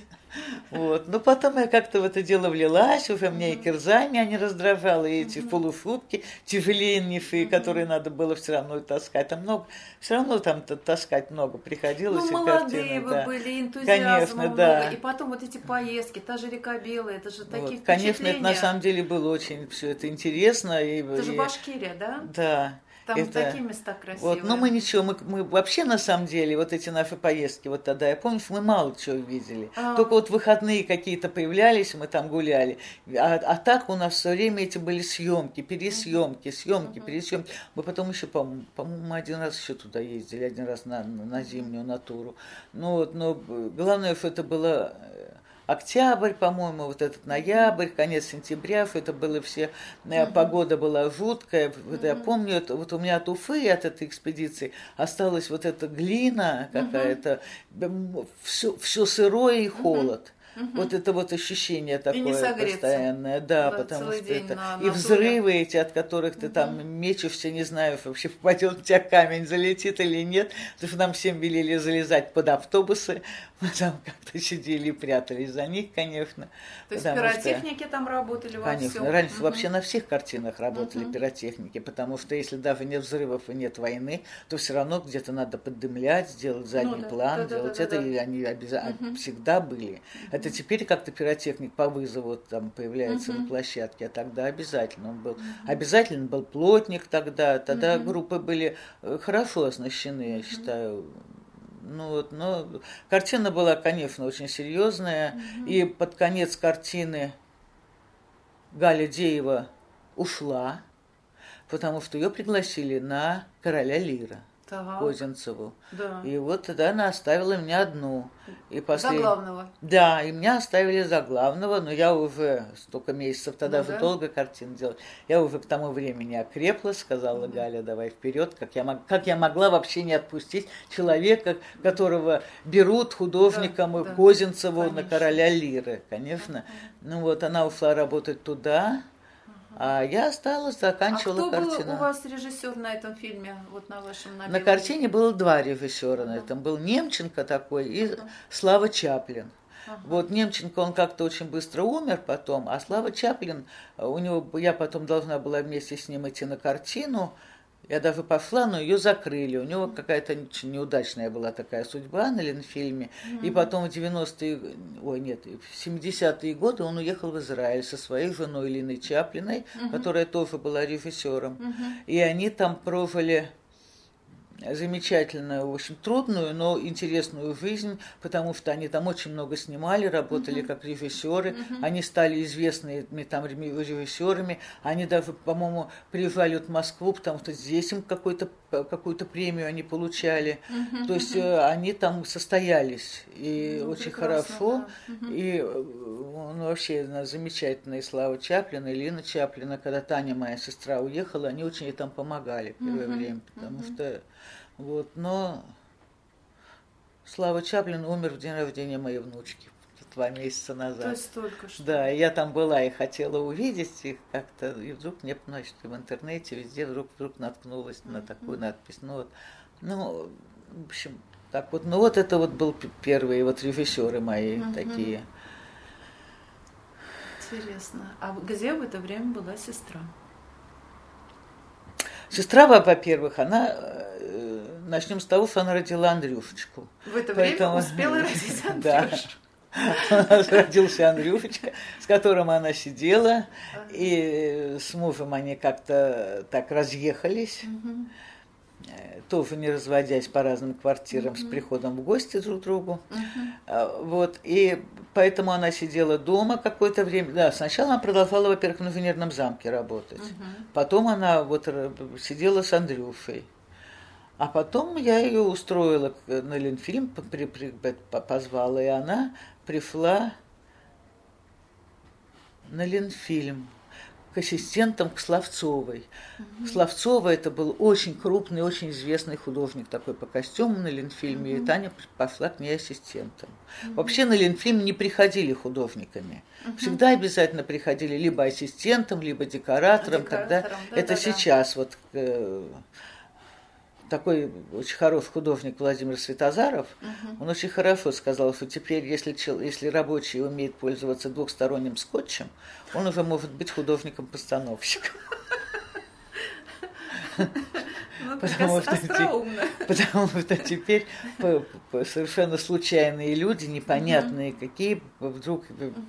Вот. Но потом я как-то в это дело влилась, уже меня и кирза меня не раздражала, и эти полушубки тяжеленнейшие, которые надо было все равно таскать. Там много, все равно там таскать много приходилось. Ну, молодые картины, вы были, энтузиазма много. Да. И потом вот эти поездки, та же река Белая, это же такие впечатления. Конечно, это на самом деле было очень все это интересно. Это же Башкирия, да? Да. Там такие места красивые. Вот, но мы ничего, мы вообще на самом деле, вот эти наши поездки, вот тогда, я помню, мы мало чего видели. Только вот выходные какие-то появлялись, мы там гуляли. А так у нас все время эти были съемки, пересъемки, пересъемки. Мы потом еще, по-моему, один раз еще туда ездили, один раз на зимнюю натуру. Ну вот, но главное, что это было... Октябрь, по-моему, вот этот ноябрь, конец сентября, это было все, погода была жуткая. Я помню, это, вот у меня от Уфы, от этой экспедиции осталась вот эта глина какая-то, все сырое и холод. Вот это вот ощущение такое постоянное, да, потому что это и взрывы эти, от которых ты там мечешься, не знаю, вообще попадет у тебя камень, залетит или нет, потому что нам всем велели залезать под автобусы, мы там как-то сидели и прятались за них, конечно. То есть пиротехники там работали во всем? Конечно, раньше вообще на всех картинах работали пиротехники, потому что если даже нет взрывов и нет войны, то все равно где-то надо поддымлять, сделать задний план, делать это, и они всегда были. Это теперь как-то пиротехник по вызову там появляется на площадке, а тогда обязательно он был. Обязательно был плотник тогда группы были хорошо оснащены, я считаю. Ну вот, но картина была, конечно, очень серьезная, и под конец картины Галя Деева ушла. потому что ее пригласили на «Короля Лира». Так. Козинцеву. Да. И вот тогда она оставила меня одну. И после... За главного. Да, и меня оставили за главного, но я уже столько месяцев, тогда уже долго картин делала. Я уже к тому времени окрепла, сказала Галя, давай вперед, как я могла вообще не отпустить человека, которого берут художником и Козинцеву на «Короля Лиры», конечно. Ну вот, она ушла работать туда. А я осталась, заканчивала картину. А кто был у вас режиссер на этом фильме, вот на вашем набеге? На картине было два режиссера на этом. Был Немченко такой и Слава Чаплин. Вот Немченко, он как-то очень быстро умер потом, а Слава Чаплин, у него, я потом должна была вместе с ним идти на картину. Я даже пошла, но ее закрыли. У него какая-то неудачная была такая судьба на Ленфильме. И потом в 70-е годы он уехал в Израиль со своей женой Линой Чаплиной, которая тоже была режиссером. И они там прожили замечательную, в общем, трудную, но интересную жизнь, потому что они там очень много снимали, работали как режиссеры, они стали известными там режиссерами, они даже, по-моему, приезжали в Москву, потому что здесь им какую-то премию они получали, то есть они там состоялись, и очень хорошо, и ну, вообще замечательные Слава Чаплина и Лина Чаплина, когда Таня, моя сестра, уехала, они очень ей там помогали в первое время, потому что вот, но Слава Чаплин умер в день рождения моей внучки 2 месяца назад. То есть только что. Да, я там была и хотела увидеть их как-то, и вдруг мне, значит, в интернете везде вдруг наткнулась на такую надпись. Ну вот, ну, в общем, так вот, ну вот это вот был первые вот режиссеры мои такие. Интересно. А где в это время была сестра? Сестра, во-первых, она, начнем с того, что она родила Андрюшечку. В это время успела родить Андрюшечку. У нас родился Андрюшечка, с которым она сидела, и с мужем они как-то так разъехались, тоже не разводясь по разным квартирам с приходом в гости друг к другу. Вот, и поэтому она сидела дома какое-то время. Да, сначала она продолжала, во-первых, в инженерном замке работать, потом она вот сидела с Андрюшей. А потом я ее устроила на Ленфильм, позвала, и она пришла на Ленфильм к ассистентам, к Славцовой. Славцова это был очень крупный, очень известный художник такой по костюму на Ленфильме, и Таня пошла к ней ассистентом. Вообще на Ленфильм не приходили художниками. Всегда обязательно приходили либо ассистентом, либо декоратором. Сейчас вот... Такой очень хороший художник Владимир Светозаров, он очень хорошо сказал, что теперь, если рабочий умеет пользоваться двухсторонним скотчем, он уже может быть художником-постановщиком. Потому что теперь совершенно случайные люди, непонятные какие, вдруг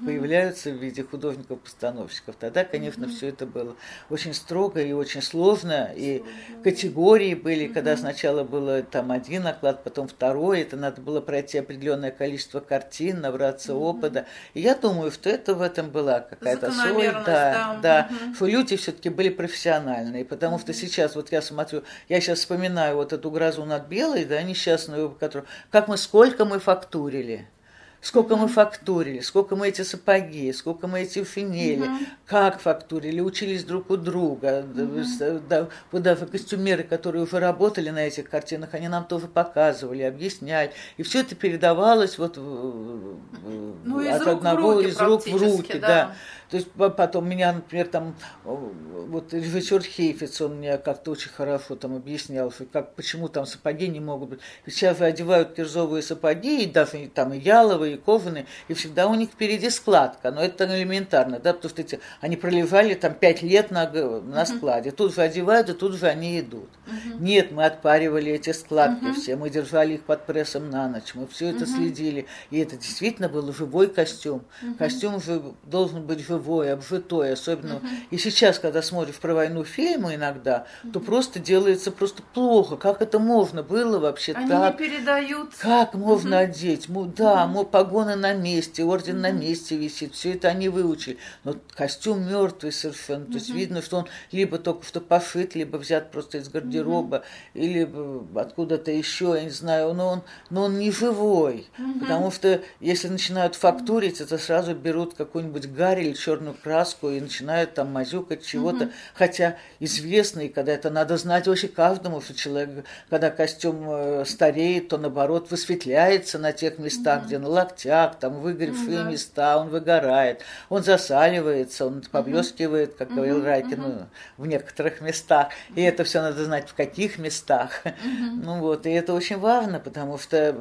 появляются в виде художников-постановщиков. Тогда, конечно, все это было очень строго и очень сложно. И категории были, когда сначала был там один оклад, потом второй. Это надо было пройти определенное количество картин, набраться опыта. И я думаю, что это в этом была какая-то соль. Да, что люди все-таки были профессиональные. Потому что сейчас, вот я смотрю... Я сейчас вспоминаю вот эту грозу над Белой, да, несчастную, которую... Сколько мы фактурили. Сколько мы фактурили, сколько мы эти сапоги, сколько мы эти финели, как фактурили, учились друг у друга. Вот даже костюмеры, которые уже работали на этих картинах, они нам тоже показывали, объясняли. И все это передавалось вот от одного из рук в руки. Да. То есть потом меня, например, там вот режиссер Хейфиц, он мне как-то очень хорошо там объяснял, как, почему там сапоги не могут быть. Сейчас же одевают кирзовые сапоги, и даже там и яловые, и кожаные, и всегда у них впереди складка, но это элементарно, да, потому что они пролежали там 5 лет на складе, тут же одевают, и тут же они идут. Нет, мы отпаривали эти складки все, мы держали их под прессом на ночь, мы все это следили, и это действительно был живой костюм, костюм же должен быть живой. живое, обжитое, особенно. И сейчас, когда смотришь про войну фильмы иногда, то просто делается просто плохо. Как это можно было вообще так? Они не передают. Как можно одеть? Да, погоны на месте, орден на месте висит. Все это они выучили. Но костюм мертвый совершенно. То есть видно, что он либо только что пошит, либо взят просто из гардероба, или откуда-то еще, я не знаю. Но он не живой. Потому что если начинают фактурить, это сразу берут какую-нибудь гарь или черную краску и начинают там мазюкать чего-то. Хотя известно, и когда это надо знать вообще каждому, что человек, когда костюм стареет, то наоборот высветляется на тех местах, где на локтях, там выгоревшие места, он выгорает, он засаливается, он поблескивает, как говорил Райкин, в некоторых местах. И это все надо знать, в каких местах. И это очень важно, потому что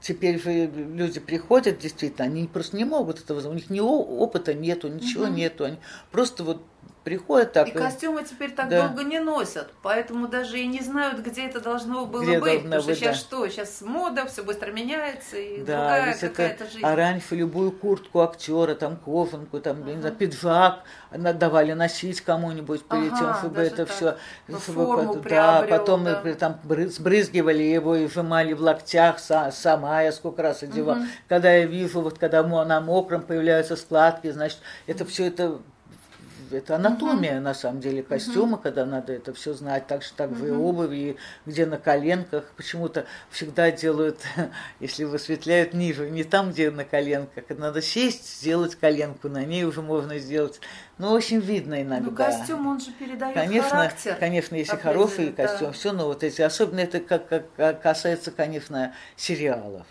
теперь же люди приходят, действительно, они просто не могут этого, у них ни опыта нету, ничего нету, они просто приходят так. И костюмы теперь так долго не носят, поэтому даже и не знают, где это должно было быть. Потому что сейчас что? Сейчас мода, все быстро меняется, и другая какая-то жизнь. А раньше любую куртку актера, там кожанку, там, не знаю, пиджак давали носить кому-нибудь перед тем, чтобы это все форму приобрел, потом там сбрызгивали его и сжимали в локтях. Сама я сколько раз одевала. Когда я вижу, вот когда на мокром появляются складки, значит, это все это анатомия, на самом деле, костюма, когда надо это все знать. Так что так же и обуви, и где на коленках. Почему-то всегда делают, если высветляют ниже, не там, где на коленках. Надо сесть, сделать коленку, на ней уже можно сделать. Ну, очень видно иногда. Ну, костюм, он же передает характер. Конечно, если хороший костюм, все, но вот эти, особенно это как касается, конечно, сериалов.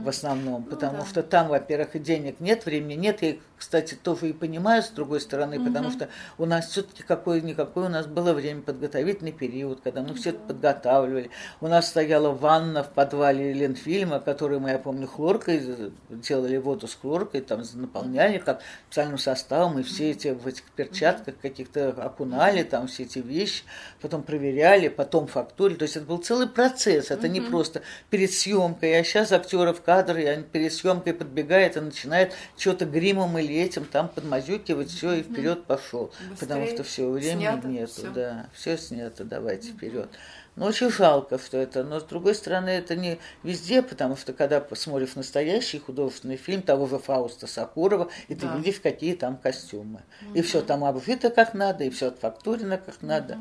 В основном, потому что там, во-первых, и денег нет, времени нет. Я, кстати, тоже и понимаю, с другой стороны, потому что у нас все-таки какое-никакое у нас было время, подготовительный период, когда мы все это подготавливали. У нас стояла ванна в подвале Ленфильма, которую мы, я помню, хлоркой делали, воду с хлоркой, там наполняли как специальным составом, и все эти в этих перчатках каких-то окунали, там все эти вещи, потом проверяли, потом фактурили. То есть это был целый процесс, это не просто перед съемкой, а сейчас актер в кадр, и перед съемкой подбегает и начинает что-то гримом или этим там подмазюкивать, все, и вперед пошел. Быстрее, потому что все, времени снято, нету, все. Да, все снято, давайте вперед. Ну, очень жалко, что это, но, с другой стороны, это не везде, потому что, когда посмотришь настоящий художественный фильм того же Фауста Сокурова, и ты видишь, какие там костюмы. И все там обжито как надо, и все отфактурено как надо.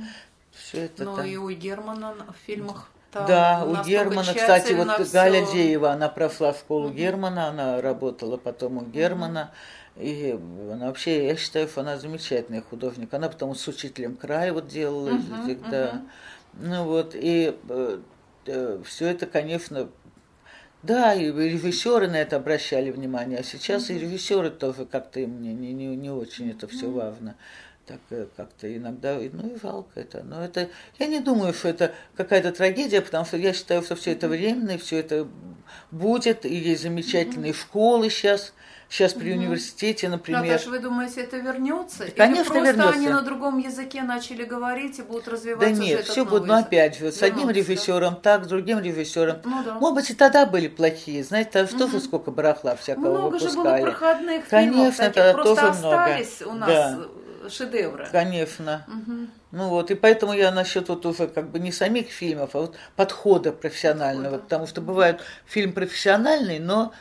Все это ну, там... и у Германа в фильмах. Там у Германа, кстати, вот Галя Деева, она прошла в школу Германа, она работала потом у Германа. И она вообще, я считаю, что она замечательная художник. Она потом с учителем края вот делала всегда. Ну вот, и все это, конечно... Да, и режиссеры на это обращали внимание, а сейчас и режиссеры тоже как-то им не очень это все важно. Так как-то иногда, ну и жалко это. Но это, я не думаю, что это какая-то трагедия, потому что я считаю, что все это временно, и все это будет, и есть замечательные школы сейчас. Сейчас при университете, например... Наташа, вы думаете, это вернется? Конечно, вернется. Или просто они на другом языке начали говорить и будут развиваться уже этот новый язык? Да нет, все будет, но опять же, с одним режиссером так, с другим режиссером. Ну, да. Может быть, и тогда были плохие. Знаете, там тоже сколько барахла всякого много выпускали. Много же было проходных фильмов таких, просто остались у нас... шедевры. Конечно. Ну вот, и поэтому я насчет вот уже как бы не самих фильмов, а вот подхода профессионального, потому что бывает фильм профессиональный, но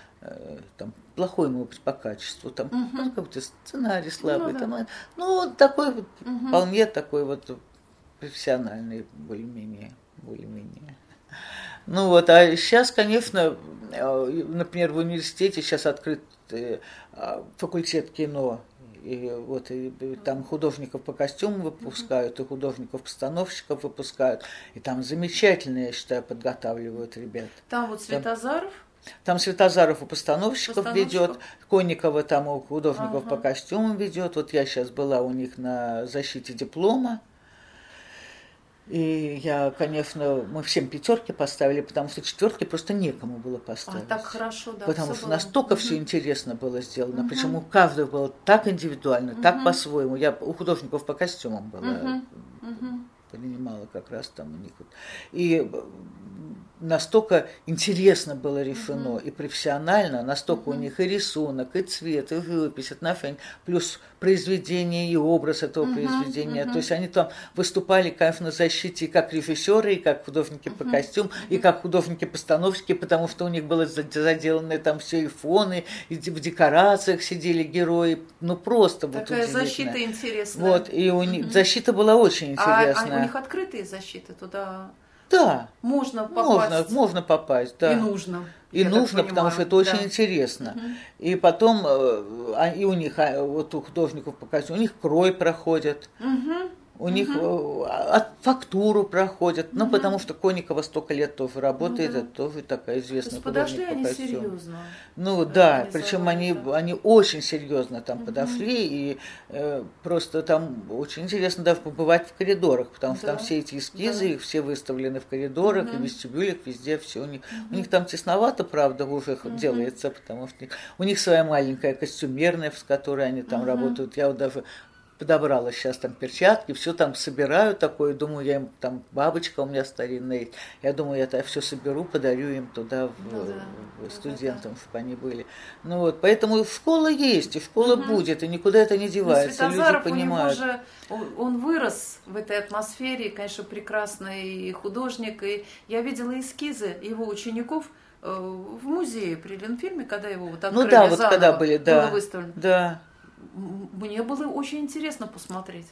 там плохой, может быть, по качеству, там какой-то сценарий слабый, там, ну он такой вот, вполне такой вот профессиональный, более-менее. Ну вот, а сейчас, конечно, например, в университете сейчас открыт факультет кино. И вот и там художников по костюму выпускают, и художников-постановщиков выпускают. И там замечательные, я считаю, подготавливают ребят. Там вот Светозаров? Там Светозаров у постановщиков ведет, Конникова там у художников по костюму ведет. Вот я сейчас была у них на защите диплома. И я, конечно, мы всем пятерки поставили, потому что четверки просто некому было поставить. А так хорошо, да. Потому что было. Настолько все интересно было сделано. Причем у каждого было так индивидуально, так по-своему. Я у художников по костюмам была принимала как раз там у них. Вот. И настолько интересно было решено, и профессионально, настолько у них и рисунок, и цвет, и выпись, плюс произведение и образ этого произведения. То есть они там выступали, конечно, на защите и как режиссеры, и как художники по костюму, и как художники-постановщики, потому что у них было заделаны там все и фоны, и в декорациях сидели герои. Ну, просто вот такая защита интересная. Вот, и у них защита была очень интересная. У них открытые защиты туда? Да. Можно попасть? Можно попасть, да. И нужно. И нужно, потому что это очень интересно. И потом, и у них, вот у художников показывают, у них крой проходит. У них фактуру проходят, ну, потому что Конникова столько лет тоже работает, это тоже такая известная художница. Подошли они серьезно. Ну, да, причем они очень серьезно там подошли, и просто там очень интересно даже побывать в коридорах, потому что там все эти эскизы, их все выставлены в коридорах, и в вестибюлях, везде все. У них там тесновато, правда, уже делается, потому что у них своя маленькая костюмерная, с которой они там работают. Я вот даже подобрала сейчас там перчатки, все там собираю такое, думаю, я им там, бабочка у меня старинная есть, я думаю, я там все соберу, подарю им туда, студентам, чтобы они были. Ну вот, поэтому школа есть, и школа будет, и никуда это не девается, Светозаров, люди понимают. Он вырос в этой атмосфере, конечно, прекрасный художник, и я видела эскизы его учеников в музее при Ленфильме, когда его вот открыли, ну да, вот заново, когда были, да, было выставлено. Да. Мне было очень интересно посмотреть.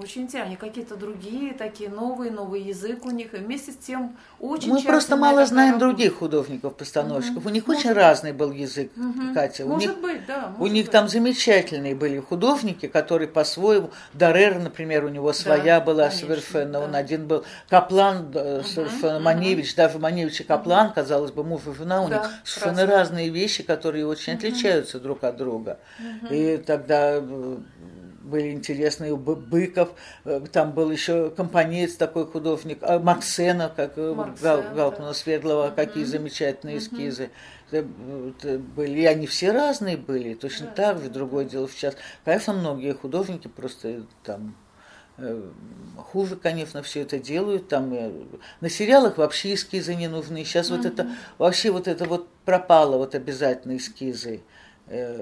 Очень интересно. Они какие-то другие, такие новый язык у них. И вместе с тем очень мы просто мало знаем других художников-постановщиков. У них может очень быть разный был язык, Катя. У них там замечательные были художники, которые по-своему... Дарер, например, у него своя была, конечно, совершенно. Да. Он один был. Каплан, совершенно Маневич. Даже Маневич и Каплан, казалось бы, муж и жена. У них совершенно разные вещи, которые очень отличаются друг от друга. И тогда... были интересные, Быков, там был еще компанец такой художник, Марксена, как Галкина, Светлова, какие замечательные эскизы были. И они все разные были, точно так же, другое дело сейчас. Конечно, многие художники просто там... хуже, конечно, все это делают. Там на сериалах вообще эскизы не нужны. Сейчас вот это, вообще вот это вот пропало, вот обязательно эскизы.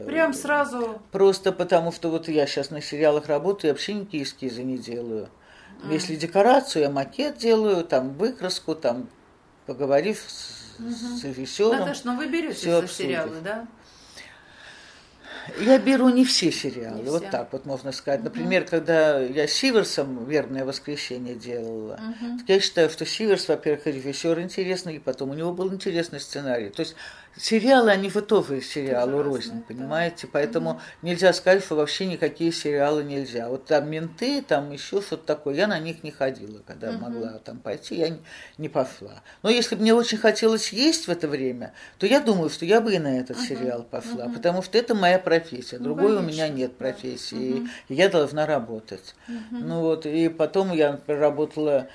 Прям сразу. Просто потому, что вот я сейчас на сериалах работаю, я вообще никакие эскизы не делаю. Если декорацию, я макет делаю, там выкраску, там поговорив с режиссером. Наташа, но вы берете за сериалы, да? Я беру не все сериалы, не вот все. Так вот можно сказать. Например, когда я с Сиверсом «Вербное воскресенье» делала, так я считаю, что Сиверс, во-первых, режиссер интересный, и потом у него был интересный сценарий. То есть сериалы, они же тоже сериалы рознь, понимаете? Поэтому нельзя сказать, что вообще никакие сериалы нельзя. Вот там «Менты», там еще что-то такое. Я на них не ходила, когда могла там пойти, я не пошла. Но если бы мне очень хотелось есть в это время, то я думаю, что я бы и на этот сериал пошла, потому что это моя профессия. Другой у меня нет профессии, и я должна работать. Ну вот, и потом я работала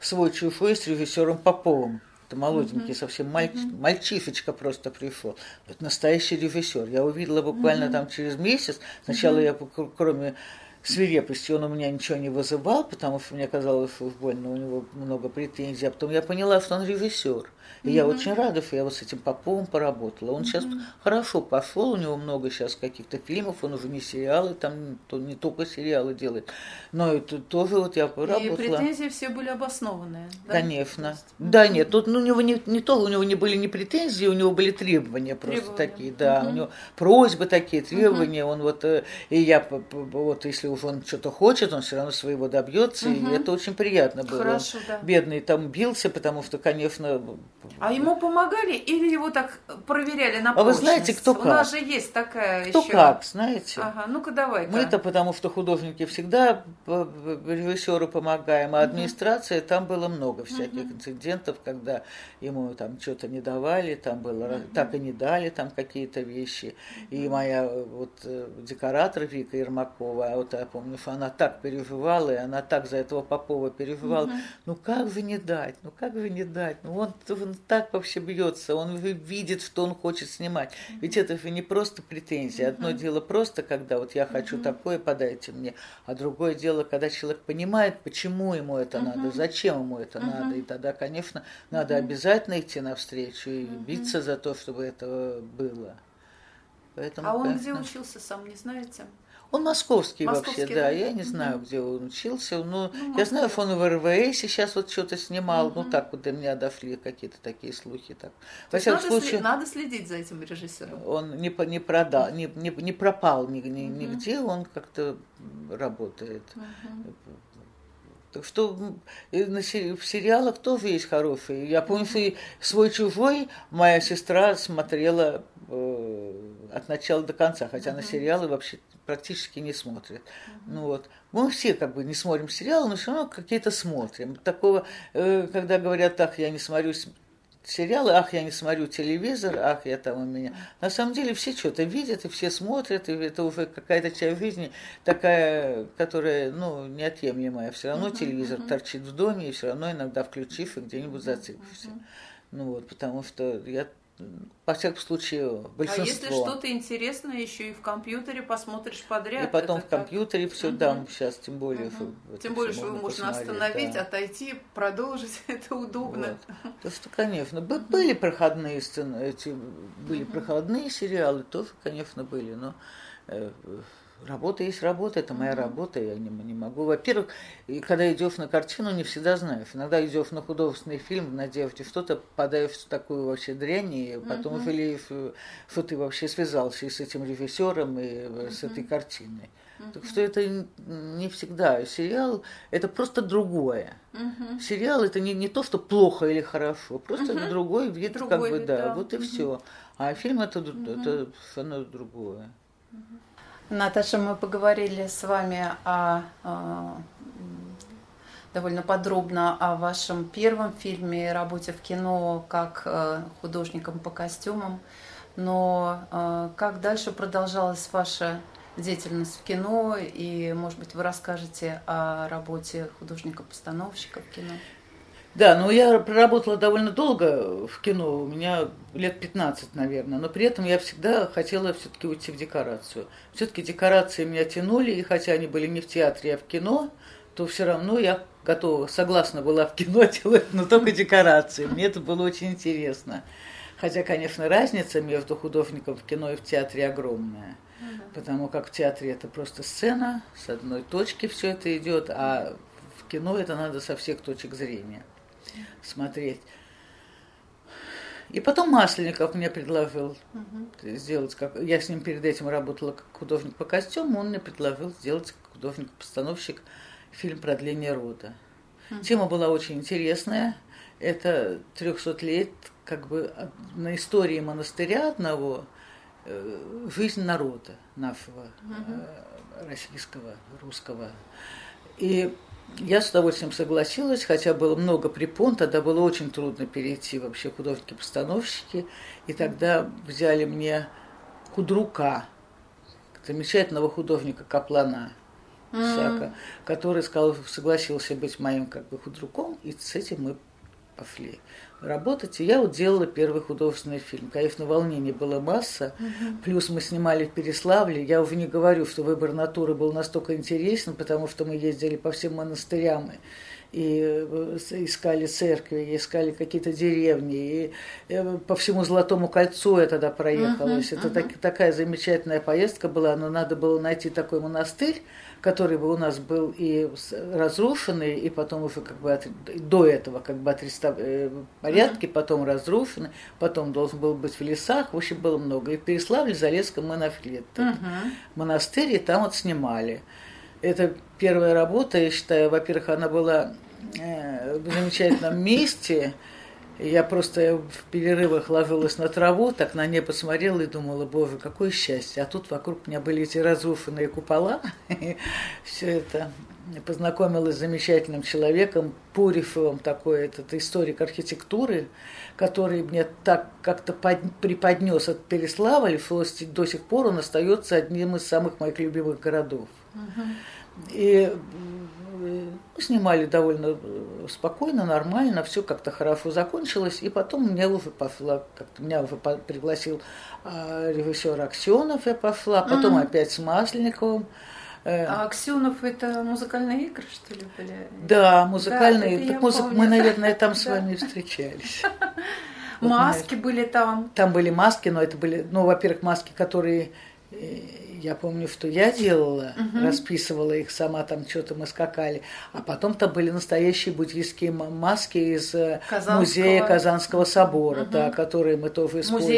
свой-чужой с режиссером Поповым. Это молоденький совсем мальчишечка просто пришел. Это настоящий режиссер. Я увидела буквально там через месяц. Сначала я, кроме свирепости, он у меня ничего не вызывал, потому что мне казалось, что уж больно у него много претензий. А потом я поняла, что он режиссер. И я очень рада, что я вот с этим Поповым поработала. Он сейчас хорошо пошел, у него много сейчас каких-то фильмов, он уже не сериалы, там не только сериалы делает, но это тоже вот я поработала. И претензии все были обоснованные, да? Конечно. Да, нет, тут у него не то, у него не были не претензии, у него были требования просто такие, да, у него просьбы такие, требования, он вот, и я, вот если уж он что-то хочет, он все равно своего добьется, и это очень приятно было. Хорошо, да. Бедный там бился, потому что, конечно... А ему помогали или его так проверяли на прочность? А вы знаете, кто как? У нас же есть такая кто еще... Кто как, знаете? Ага, ну-ка давай-ка. Мы-то потому, что художники всегда режиссеру помогаем, а администрация, там было много всяких инцидентов, когда ему там что-то не давали, там было, так и не дали там какие-то вещи. И моя вот декоратор Вика Ермакова, а вот я помню, что она так переживала, и она так за этого Попова переживала. Угу. Ну как же не дать, ну как же не дать? Ну он так вообще бьется, он видит, что он хочет снимать. Угу. Ведь это же не просто претензии. Угу. Одно дело просто, когда вот я хочу угу. такое, подайте мне. А другое дело, когда человек понимает, почему ему это угу. надо, зачем ему это угу. надо. И тогда, конечно, надо угу. обязательно идти навстречу и угу. биться за то, чтобы это было. Поэтому, а он конечно, где учился сам, не знаете? Он московский вообще, да. Я не знаю, угу. где он учился. Но я знаю, что он в РВС сейчас вот что-то снимал. Угу. Ну, так вот до меня дошли какие-то такие слухи. Так. Во всяком случае, надо следить за этим режиссером. Он не пропал нигде, угу. он как-то работает. Угу. Так что в сериалах тоже есть хорошие. Я помню, что «Свой-чужой» моя сестра смотрела от начала до конца, хотя на сериалы вообще практически не смотрит. Ну, вот. Мы все как бы не смотрим сериалы, но все равно какие-то смотрим. Такого, когда говорят, ах, я не смотрю сериалы, ах, я не смотрю телевизор, ах, я там у меня. На самом деле все что-то видят, и все смотрят, и это уже какая-то часть жизни такая, которая, ну, неотъемлемая. Все равно телевизор торчит в доме, и все равно иногда включив и где-нибудь зацепишься. Ну вот, потому что я, по всякому случаю, большинство. А если что-то интересное, еще и в компьютере посмотришь подряд. И потом в компьютере так... все дам сейчас, тем более. Тем более, что его можно остановить, да. отойти, продолжить, это удобно. Вот. То, что, конечно, были проходные сцены, были проходные сериалы, тоже, конечно, были, но... Работа есть работа, это моя работа, я не могу. Во-первых, когда идешь на картину, не всегда знаешь. Иногда идешь на художественный фильм в надежде, что-то попадаешь в такую вообще дрянь, и потом жалеешь, что ты вообще связался и с этим режиссером, и с этой картиной. Так что это не всегда. Сериал – это просто другое. Сериал – это не то, что плохо или хорошо, просто это другой вид, другой как бы, вид, да, вот и все. А фильм – это совершенно другое. Наташа, мы поговорили с вами довольно подробно о вашем первом фильме, работе в кино как художником по костюмам. Но как дальше продолжалась ваша деятельность в кино? И, может быть, вы расскажете о работе художника-постановщика в кино? Да, ну я проработала довольно долго в кино, у меня лет 15, наверное, но при этом я всегда хотела все-таки уйти в декорацию. Все-таки декорации меня тянули, и хотя они были не в театре, а в кино, то все равно я готова, согласна была в кино делать, но только декорации. Мне это было очень интересно. Хотя, конечно, разница между художником в кино и в театре огромная. Потому как в театре это просто сцена, с одной точки все это идет, а в кино это надо со всех точек зрения смотреть. И потом Масленников мне предложил сделать, как я с ним перед этим работала как художник по костюму, он мне предложил сделать как художник-постановщик фильм «Продление рода». Тема была очень интересная. Это 300 лет как бы на истории монастыря одного, жизнь народа нашего российского, русского. И я с удовольствием согласилась, хотя было много препон, тогда было очень трудно перейти вообще художники-постановщики, и тогда взяли мне худрука, замечательного художника Каплана, который сказал, согласился быть моим как бы худруком, и с этим мы пошли работать. И я вот делала первый художественный фильм. Конечно, волнений было масса. Плюс мы снимали в Переславле. Я уже не говорю, что выбор натуры был настолько интересен, потому что мы ездили по всем монастырям и искали церкви, искали какие-то деревни. И по всему Золотому кольцу я тогда проехалась. Это такая замечательная поездка была, но надо было найти такой монастырь, который бы у нас был и разрушенный, и потом уже как бы до этого как бы отреставрирован порядки, потом разрушены, потом должен был быть в лесах, в общем, было много. И в Переславле, Залесском мы нашли этот монастырь, и там вот снимали. Это первая работа, я считаю, во-первых, она была в замечательном месте. Я просто в перерывах ложилась на траву, так на небо смотрела и думала, боже, какое счастье. А тут вокруг меня были эти разрушенные купола, и все это. Познакомилась с замечательным человеком, Пурифовым, такой этот историк архитектуры, который мне так как-то преподнес от Переславля, что до сих пор он остается одним из самых моих любимых городов. И снимали довольно спокойно, нормально, все как-то хорошо закончилось. И потом меня уже пошла, как-то меня уже пригласил режиссер Аксенов, я пошла, потом опять с Масленниковым. А Аксенов это музыкальные игры, что ли, были? Да, музыкальные. Да, так мы, наверное, там с вами встречались. Вот, маски были там. Там были маски, но это были, ну, во-первых, маски, которые я помню, что я делала, расписывала их сама, там что-то мы скакали. А потом там были настоящие буддийские маски из музея Казанского собора, да, которые мы тоже использовали.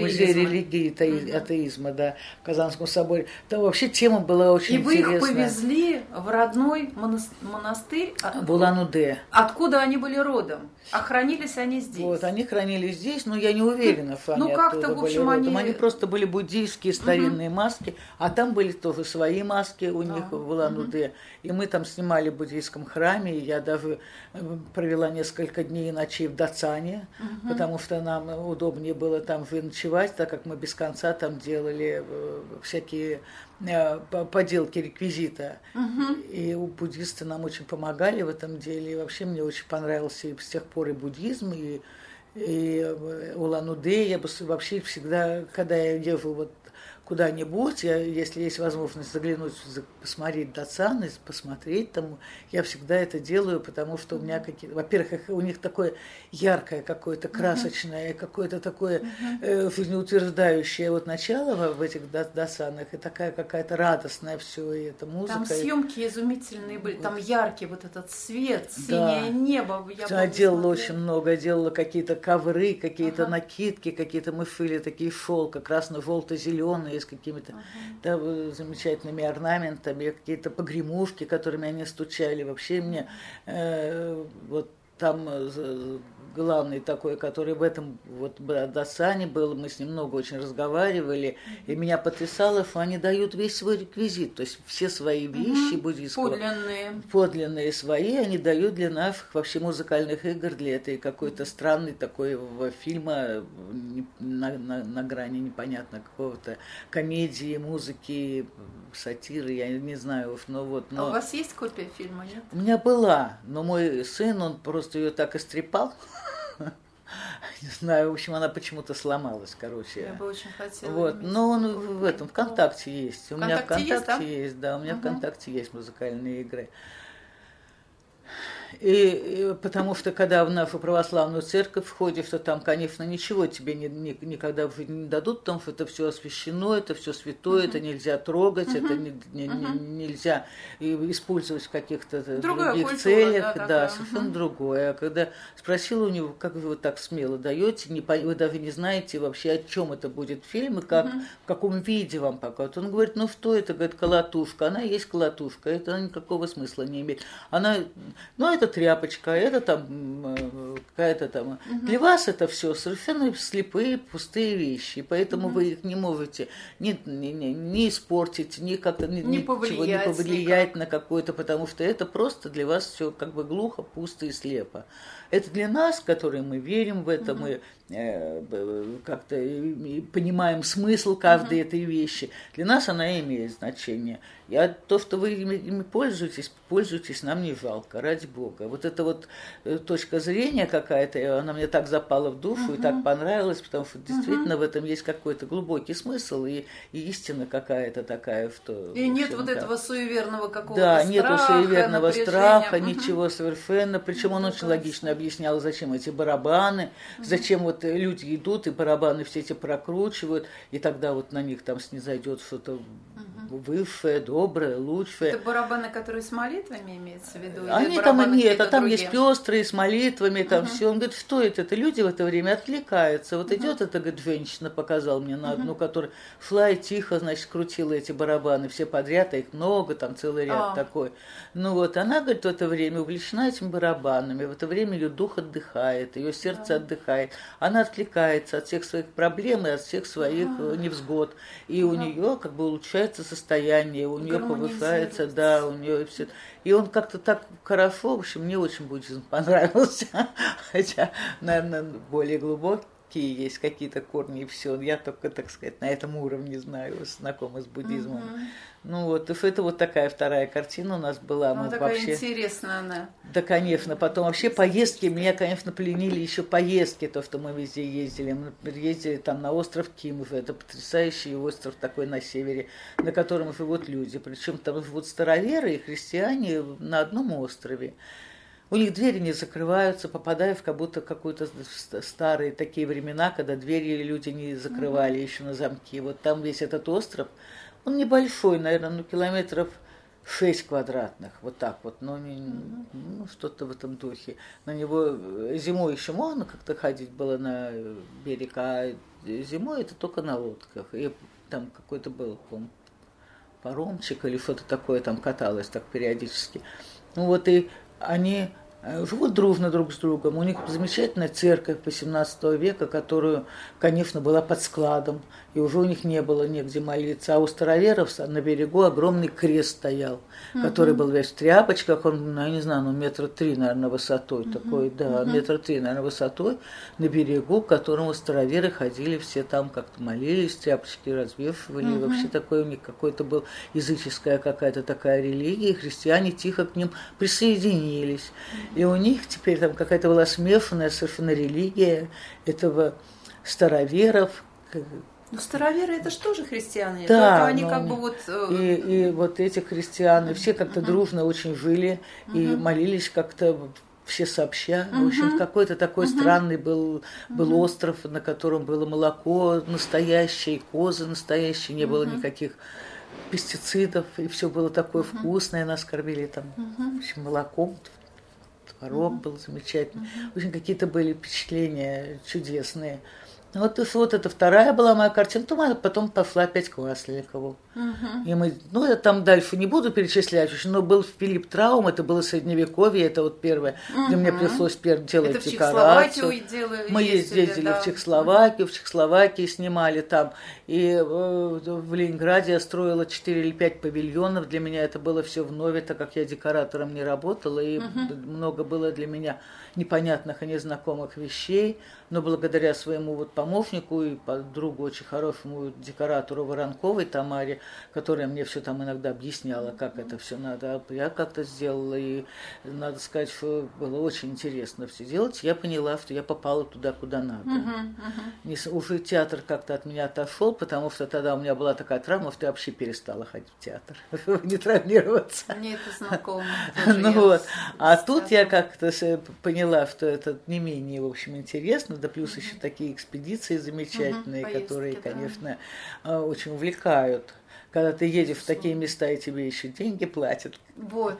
Музей религии и атеизма, да, в Казанском соборе. Там вообще тема была очень интересная. И вы их повезли в родной монастырь? Булан-Удэ. Откуда они были родом? А хранились они здесь? Вот, они хранились здесь, но я не уверена, что они оттуда были родом. Они просто были буддийские старинные маски. А там были тоже свои маски у них в Улан-Удэ. И мы там снимали в буддийском храме. И я даже провела несколько дней и ночей в Дацане, потому что нам удобнее было там ночевать, так как мы без конца там делали всякие поделки реквизита. И буддисты нам очень помогали в этом деле. И вообще мне очень понравился и с тех пор и буддизм, и Улан-Удэ. Я бы вообще всегда, когда я езжу вот куда-нибудь, если есть возможность заглянуть, посмотреть Дацан, посмотреть там, я всегда это делаю, потому что у меня какие-то, во-первых, у них такое яркое какое-то, красочное, какое-то такое жизнеутверждающее вот начало в этих Дацанах, и такая какая-то радостная все, и эта музыка. Там съемки изумительные были, вот. Там яркий вот этот свет, синее небо. Я делала очень много, делала какие-то ковры, какие-то накидки, какие-то мы шили такие шелка, красно-желто-зеленые, с какими-то замечательными орнаментами, какие-то погремушки, которыми они стучали. Вообще мне вот там главный такой, который в этом вот Дацане был, мы с ним много очень разговаривали, и меня потрясало, что они дают весь свой реквизит, то есть все свои вещи буддийского, подлинные свои, они дают для нас вообще музыкальных игр, для этой какой-то странной такой фильма на грани непонятно какого-то комедии, музыки, сатиры, я не знаю, но вот. Но... А у вас есть копия фильма, нет? У меня была, но мой сын, он просто ее так истрепал. Не знаю, в общем, она почему-то сломалась, короче. Я бы очень хотела. Вот, но он в этом, ВКонтакте есть. У меня ВКонтакте есть, да, у меня ВКонтакте есть музыкальные игры. И потому что, когда в нашу православную церковь входишь, то там, конечно, ничего тебе никогда в жизни не дадут, потому что это все освящено, это все святое, это нельзя трогать, это нельзя использовать в каких-то других культура, целях. Да, совершенно другое. А когда спросила у него, как вы так смело даете, вы даже не знаете вообще, о чем это будет фильм и как, в каком виде вам покажут. Он говорит, ну что это, говорит, колотушка. Она есть колотушка, это никакого смысла не имеет. Она, ну, это тряпочка, это там какая-то там. Для вас это все совершенно слепые, пустые вещи. Поэтому вы их не можете ни испортить, ни как-то не повлиять на какое-то, потому что это просто для вас все как бы глухо, пусто и слепо. Это для нас, которые мы верим в это, мы как-то понимаем смысл каждой этой вещи. Для нас она имеет значение. То, что вы ими пользуетесь, нам не жалко, ради Бога. Вот эта вот точка зрения какая-то, она мне так запала в душу и так понравилась, потому что действительно в этом есть какой-то глубокий смысл и истина какая-то такая, что... И нет вот этого суеверного какого-то страха, напряжения. Да, нет суеверного страха, ничего совершенно. Причем он очень логично объяснял, зачем эти барабаны, зачем вот люди идут, и барабаны все эти прокручивают, и тогда вот на них там снизойдет что-то высшее, доброе, лучшее. Это барабаны, которые с молитвами имеются в виду? Они там нет, а там другие есть пестрые с молитвами, там все. Он говорит, что это? Это люди в это время отвлекаются. Вот идет эта, говорит, женщина, показал мне на одну, которая шла и тихо, значит, крутила эти барабаны все подряд, а их много, там целый ряд такой. Ну вот, она, говорит, в это время увлечена этими барабанами, в это время ее дух отдыхает, ее сердце отдыхает. Она отвлекается от всех своих проблем и от всех своих невзгод. И у нее как бы улучшается состояние, у нее повышается, да, у нее все. И он как-то так хорошо, в общем, мне очень буддизм понравился, хотя, наверное, более глубокий какие есть какие-то корни, и все. Я только, так сказать, на этом уровне знаю, знакома с буддизмом. Угу. Ну вот, это вот такая вторая картина у нас была. Ну, мы такая вообще... интересная она. Да, конечно. Потом вообще поездки, меня, конечно, пленили еще поездки, то, что мы везде ездили. Мы ездили там на остров Кимов, это потрясающий остров такой на севере, на котором живут люди. Причем там живут староверы и христиане на одном острове. У них двери не закрываются, попадая в как будто какую-то старые такие времена, когда двери люди не закрывали еще на замки. Вот там весь этот остров, он небольшой, наверное, ну, километров 6 квадратных, вот так вот, но ну, что-то в этом духе. На него зимой еще можно как-то ходить было на берег, а зимой это только на лодках. И там какой-то был, по-моему, паромчик или что-то такое, там каталось так периодически. Ну вот и они... живут дружно друг с другом. У них замечательная церковь XVIII века, которую, конечно, была под складом, и уже у них не было негде молиться. А у староверов на берегу огромный крест стоял, который был весь в тряпочках. Он, ну, я не знаю, ну, 3 метра, наверное, высотой. Такой, да, 3 метра, наверное, высотой на берегу, к которому староверы ходили, все там как-то молились, тряпочки развешивали. Вообще такой у них какой-то был языческая какая-то такая религия, и христиане тихо к ним присоединились. И у них теперь там какая-то была смешанная совершенно религия этого староверов. Ну, староверы это же тоже христиане. Да, они как бы вот... и вот эти христианы, все как-то дружно очень жили и молились как-то все сообща. В общем, какой-то такой странный был остров, на котором было молоко настоящее, козы настоящие, не было никаких... пестицидов, и все было такое вкусное. Нас кормили там молоком. Творог был замечательный. В общем, какие-то были впечатления чудесные. Вот это вторая была моя картина. Потом пошла опять к Масленникову. И мы, ну, я там дальше не буду перечислять, но был Филипп Траум, это было Средневековье, это вот первое, где мне пришлось делать это декорацию. Мы ездили в Чехословакию, снимали там. И в Ленинграде я строила 4 или 5 павильонов. Для меня это было все вновь, так как я декоратором не работала, и много было для меня непонятных и незнакомых вещей. Но благодаря своему вот помощнику и другу очень хорошему декоратору Воронковой Тамаре, которая мне все там иногда объясняла, как это все надо. Я как-то сделала, и надо сказать, что было очень интересно все делать. Я поняла, что я попала туда, куда надо. Уже театр как-то от меня отошел, потому что тогда у меня была такая травма, что я вообще перестала ходить в театр, чтобы не травмироваться. Мне это знакомо. Ну вот. А тут я как-то поняла, что это не менее, в общем, интересно, да плюс еще такие экспедиции замечательные, которые, конечно, очень увлекают. Когда ты едешь в такие места, и тебе еще деньги платят. Вот,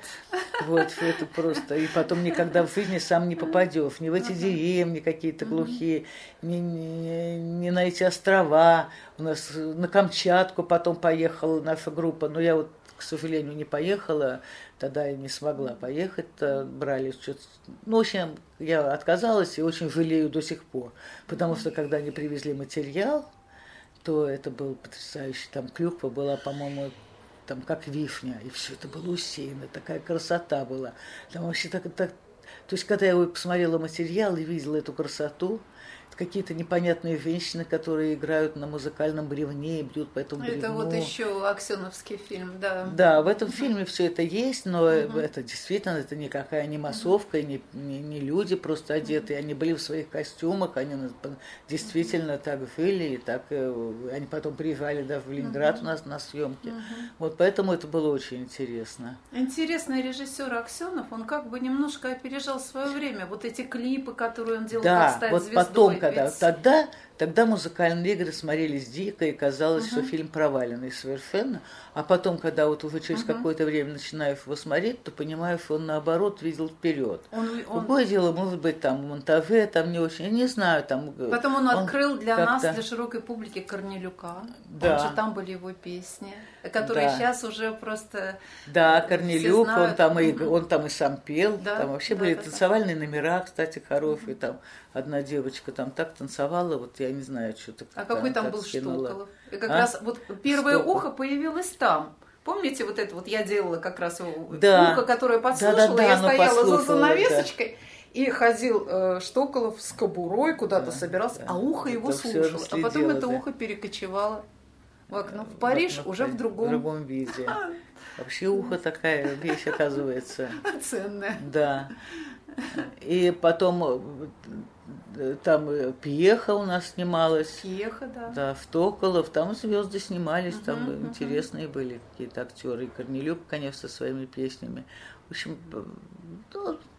это просто. И потом никогда в жизни сам не попадешь. Ни в эти деревни какие-то глухие, ни на эти острова. У нас на Камчатку потом поехала наша группа. Но я вот, к сожалению, не поехала. Тогда я не смогла поехать, брали что-то. Ну, в общем, я отказалась и очень жалею до сих пор. Потому что, когда они привезли материал, то это был потрясающий. Там клюква была, по-моему, там как вишня. И все это было усеяно. Такая красота была. Там вообще так... То есть, когда я посмотрела материал и видела эту красоту, какие-то непонятные женщины, которые играют на музыкальном бревне и бьют по этому бревну. Это вот еще аксеновский фильм, да. Да, в этом фильме все это есть, но это действительно, это никакая не массовка, не люди просто одетые, они были в своих костюмах, они действительно так жили, и так они потом приезжали даже в Ленинград у нас на съемки. Вот поэтому это было очень интересно. Интересный режиссер Аксенов, он как бы немножко опережал свое время, вот эти клипы, которые он делал, как стать звездой. Потом, тогда музыкальные игры смотрелись дико, и казалось, что фильм проваленный совершенно. А потом, когда вот уже через какое-то время начинаешь его смотреть, то понимаешь, он наоборот видел вперед. Другое дело, может быть, там в монтаже, там не очень, я не знаю. Там, потом он открыл для нас, для широкой публики, Корнелюка. Да. Он же, там были его песни, которые сейчас уже просто Корнелюк, он там и сам пел, там вообще были танцевальные номера, кстати, хорошие, там одна девочка там так танцевала, вот я не знаю, что-то... А какой там был Штоколов? И как раз вот первое ухо появилось там. Помните вот это вот я делала как раз ухо, которое подслушала, я стояла за занавесочкой... И ходил Штоколов с кобурой, куда-то собирался, а ухо его слушало. А потом это ухо перекочевало в окно. В Париж уже в другом виде. Вообще ухо такая вещь, оказывается. Ценная. Да. И потом там Пьеха у нас снималась. Пьеха, да. Да, Штоколов. Там звезды снимались, там интересные были какие-то актеры. И Корнелюк, конечно, со своими песнями. В общем,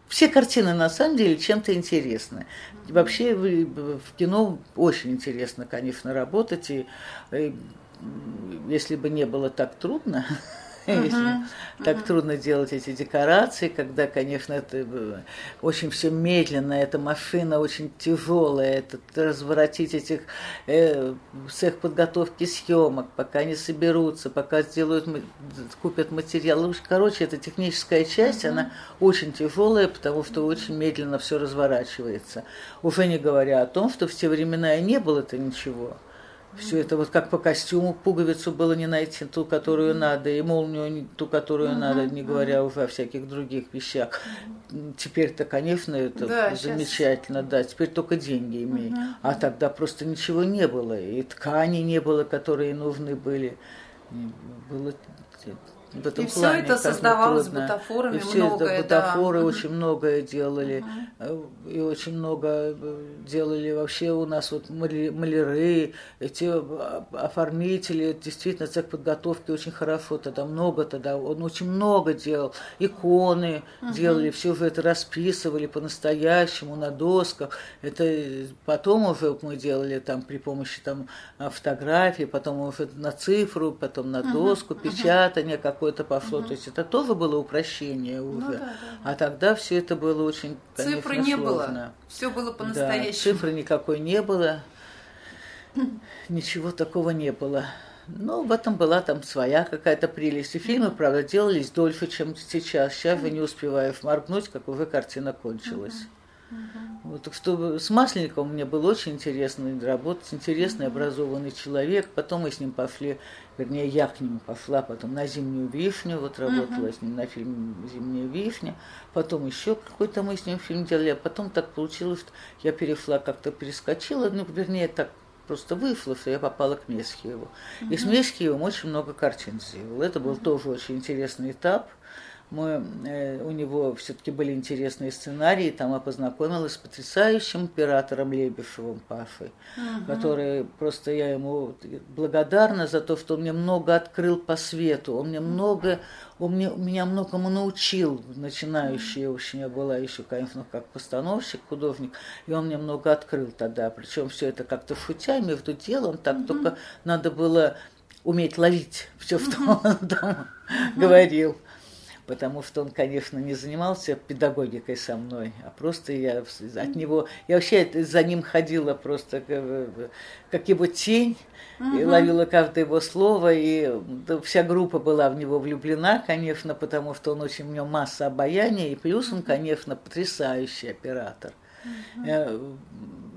все картины на самом деле чем-то интересны. Вообще в кино очень интересно, конечно, работать. И если бы не было так трудно, так трудно делать эти декорации, когда, конечно, это очень все медленно, эта машина очень тяжелая, это разворотить этих цех подготовки съемок, пока они соберутся, пока сделают, купят материалы. Короче, эта техническая часть, она очень тяжелая, потому что очень медленно все разворачивается. Уже не говоря о том, что в те времена и не было-то ничего. Все это вот как по костюму, пуговицу было не найти ту, которую надо, и молнию ту, которую надо, не говоря уже о всяких других вещах. Теперь-то, конечно, это да, замечательно, сейчас... да, теперь только деньги имей. А тогда просто ничего не было, и ткани не было, которые нужны были. Было... В этом и все это создавалось трудно. Бутафорами, и все многое, это бутафоры очень многое делали, и очень много делали вообще у нас вот маляры, эти оформители, действительно цех подготовки очень хорошо тогда, много тогда, он очень много делал, иконы делали, все же это расписывали по-настоящему на досках, это потом уже мы делали там при помощи там фотографий, потом уже на цифру, потом на доску, печатание, как какое-то пошло, то есть это тоже было упрощение уже, ну, да, да. А тогда все это было очень, конечно, цифры не сложно. Было, все было по-настоящему. Да, цифры никакой не было, ничего такого не было. Но в этом была там своя какая-то прелесть. И фильмы, правда, делались дольше, чем сейчас. Сейчас вы не успеваешь моргнуть, как уже картина кончилась. Вот, так что с Масленниковым мне было очень интересно работать, интересный, образованный человек. Потом мы с ним пошли, вернее, я к нему пошла, потом на «Зимнюю вишню», вот работала с ним на фильме «Зимняя вишня», потом еще какой-то мы с ним фильм делали, а потом так получилось, что я перешла, как-то перескочила, ну, вернее, так просто вышло, что я попала к Месхиеву. И с Месхиевым очень много картин сделала. Это был тоже очень интересный этап. У него все-таки были интересные сценарии, там я познакомилась с потрясающим оператором Лебешевым Пашей, который просто я ему благодарна за то, что он мне много открыл по свету, он меня многому научил, начинающая очень я была еще, конечно, как постановщик, художник, и он мне много открыл тогда, причем все это как-то шутя, между делом, так только надо было уметь ловить все, что он там говорил. Потому что он, конечно, не занимался педагогикой со мной, а просто я от него... Я вообще за ним ходила просто как его тень, и ловила каждое его слово, и вся группа была в него влюблена, конечно, потому что он очень... У него масса обаяния, и плюс он, конечно, потрясающий оператор.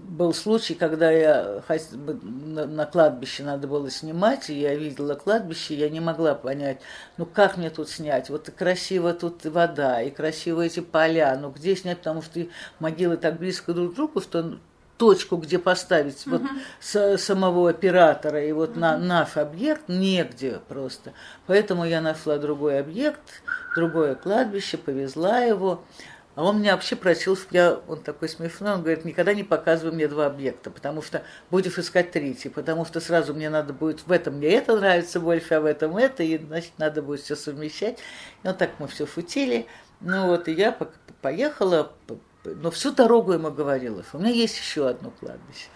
Был случай, когда я на кладбище надо было снимать, и я видела кладбище, я не могла понять, ну как мне тут снять, вот красиво тут вода, и красиво эти поля, ну где снять, потому что могилы так близко друг к другу, что точку, где поставить вот самого оператора и вот на наш объект, негде просто. Поэтому я нашла другой объект, другое кладбище, повезла его. А он меня вообще просил, он такой смешной, он говорит, никогда не показывай мне два объекта, потому что будешь искать третий, потому что сразу мне надо будет, в этом мне это нравится больше, а в этом это, и значит, надо будет все совмещать. И вот так мы все шутили. Ну вот, и я поехала, но всю дорогу ему говорила, что у меня есть еще одно кладбище.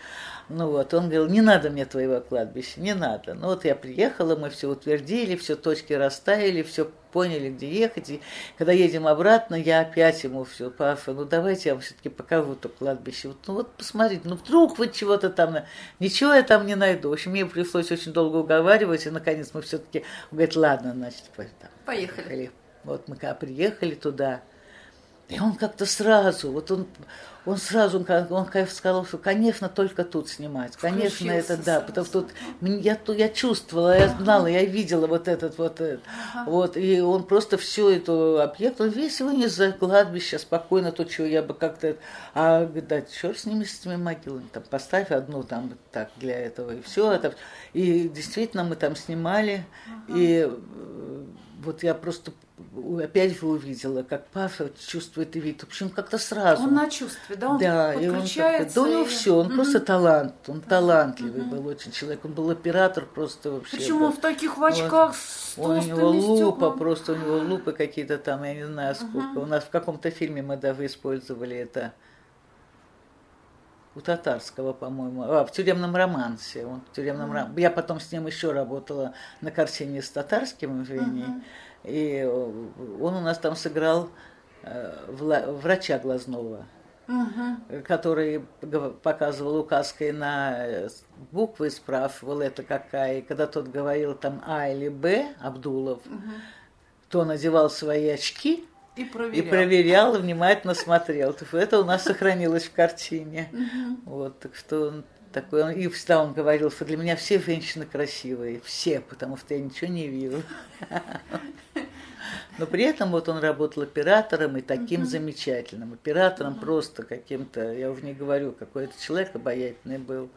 Ну вот, он говорил, не надо мне твоего кладбища, не надо. Ну вот я приехала, мы все утвердили, все точки расставили, все поняли, где ехать. И когда едем обратно, я опять ему все, Паша, ну давайте я вам все-таки покажу то кладбище. Вот, ну вот посмотрите, ну вдруг вы чего-то там, ничего я там не найду. В общем, мне пришлось очень долго уговаривать, и наконец мы все-таки, он говорит, ладно, значит, поехали. Вот мы когда приехали туда, И он как-то сразу, вот он сказал, что, конечно, только тут снимать. Конечно, это да, потому что я чувствовала, я знала, я видела вот этот вот. Вот, и он просто всю эту объект, он весь вынес за кладбище спокойно, то, чего я бы как-то... А, да, черт с ними могилами, там, поставь одну там так для этого, и все это. И действительно мы там снимали, и вот я просто... Опять его увидела, как Паша чувствует и видит. В общем, как-то сразу. Он на чувстве, да? Он подключается. Да, и он такой, да, и... все, он просто талант. Он талантливый был очень человек. Он был оператор просто вообще. Причем он в таких в очках с толстыми стеклами. У него лупы какие-то там, я не знаю сколько. У нас в каком-то фильме мы даже использовали это. У Татарского, по-моему, в «Тюремном романсе». Он в тюремном Я потом с ним еще работала на картине с Татарским, извини. И он у нас там сыграл врача глазного, который показывал указкой на буквы, спрашивал, это какая. И когда тот говорил там А или Б, Абдулов, то он одевал свои очки и проверял, и внимательно смотрел. Это у нас сохранилось в картине. Вот, так что он такой. И всегда он говорил, что для меня все женщины красивые. Все, потому что я ничего не видела. Но при этом вот он работал оператором и таким замечательным. Оператором просто каким-то, я уже не говорю, какой-то человек обаятельный был.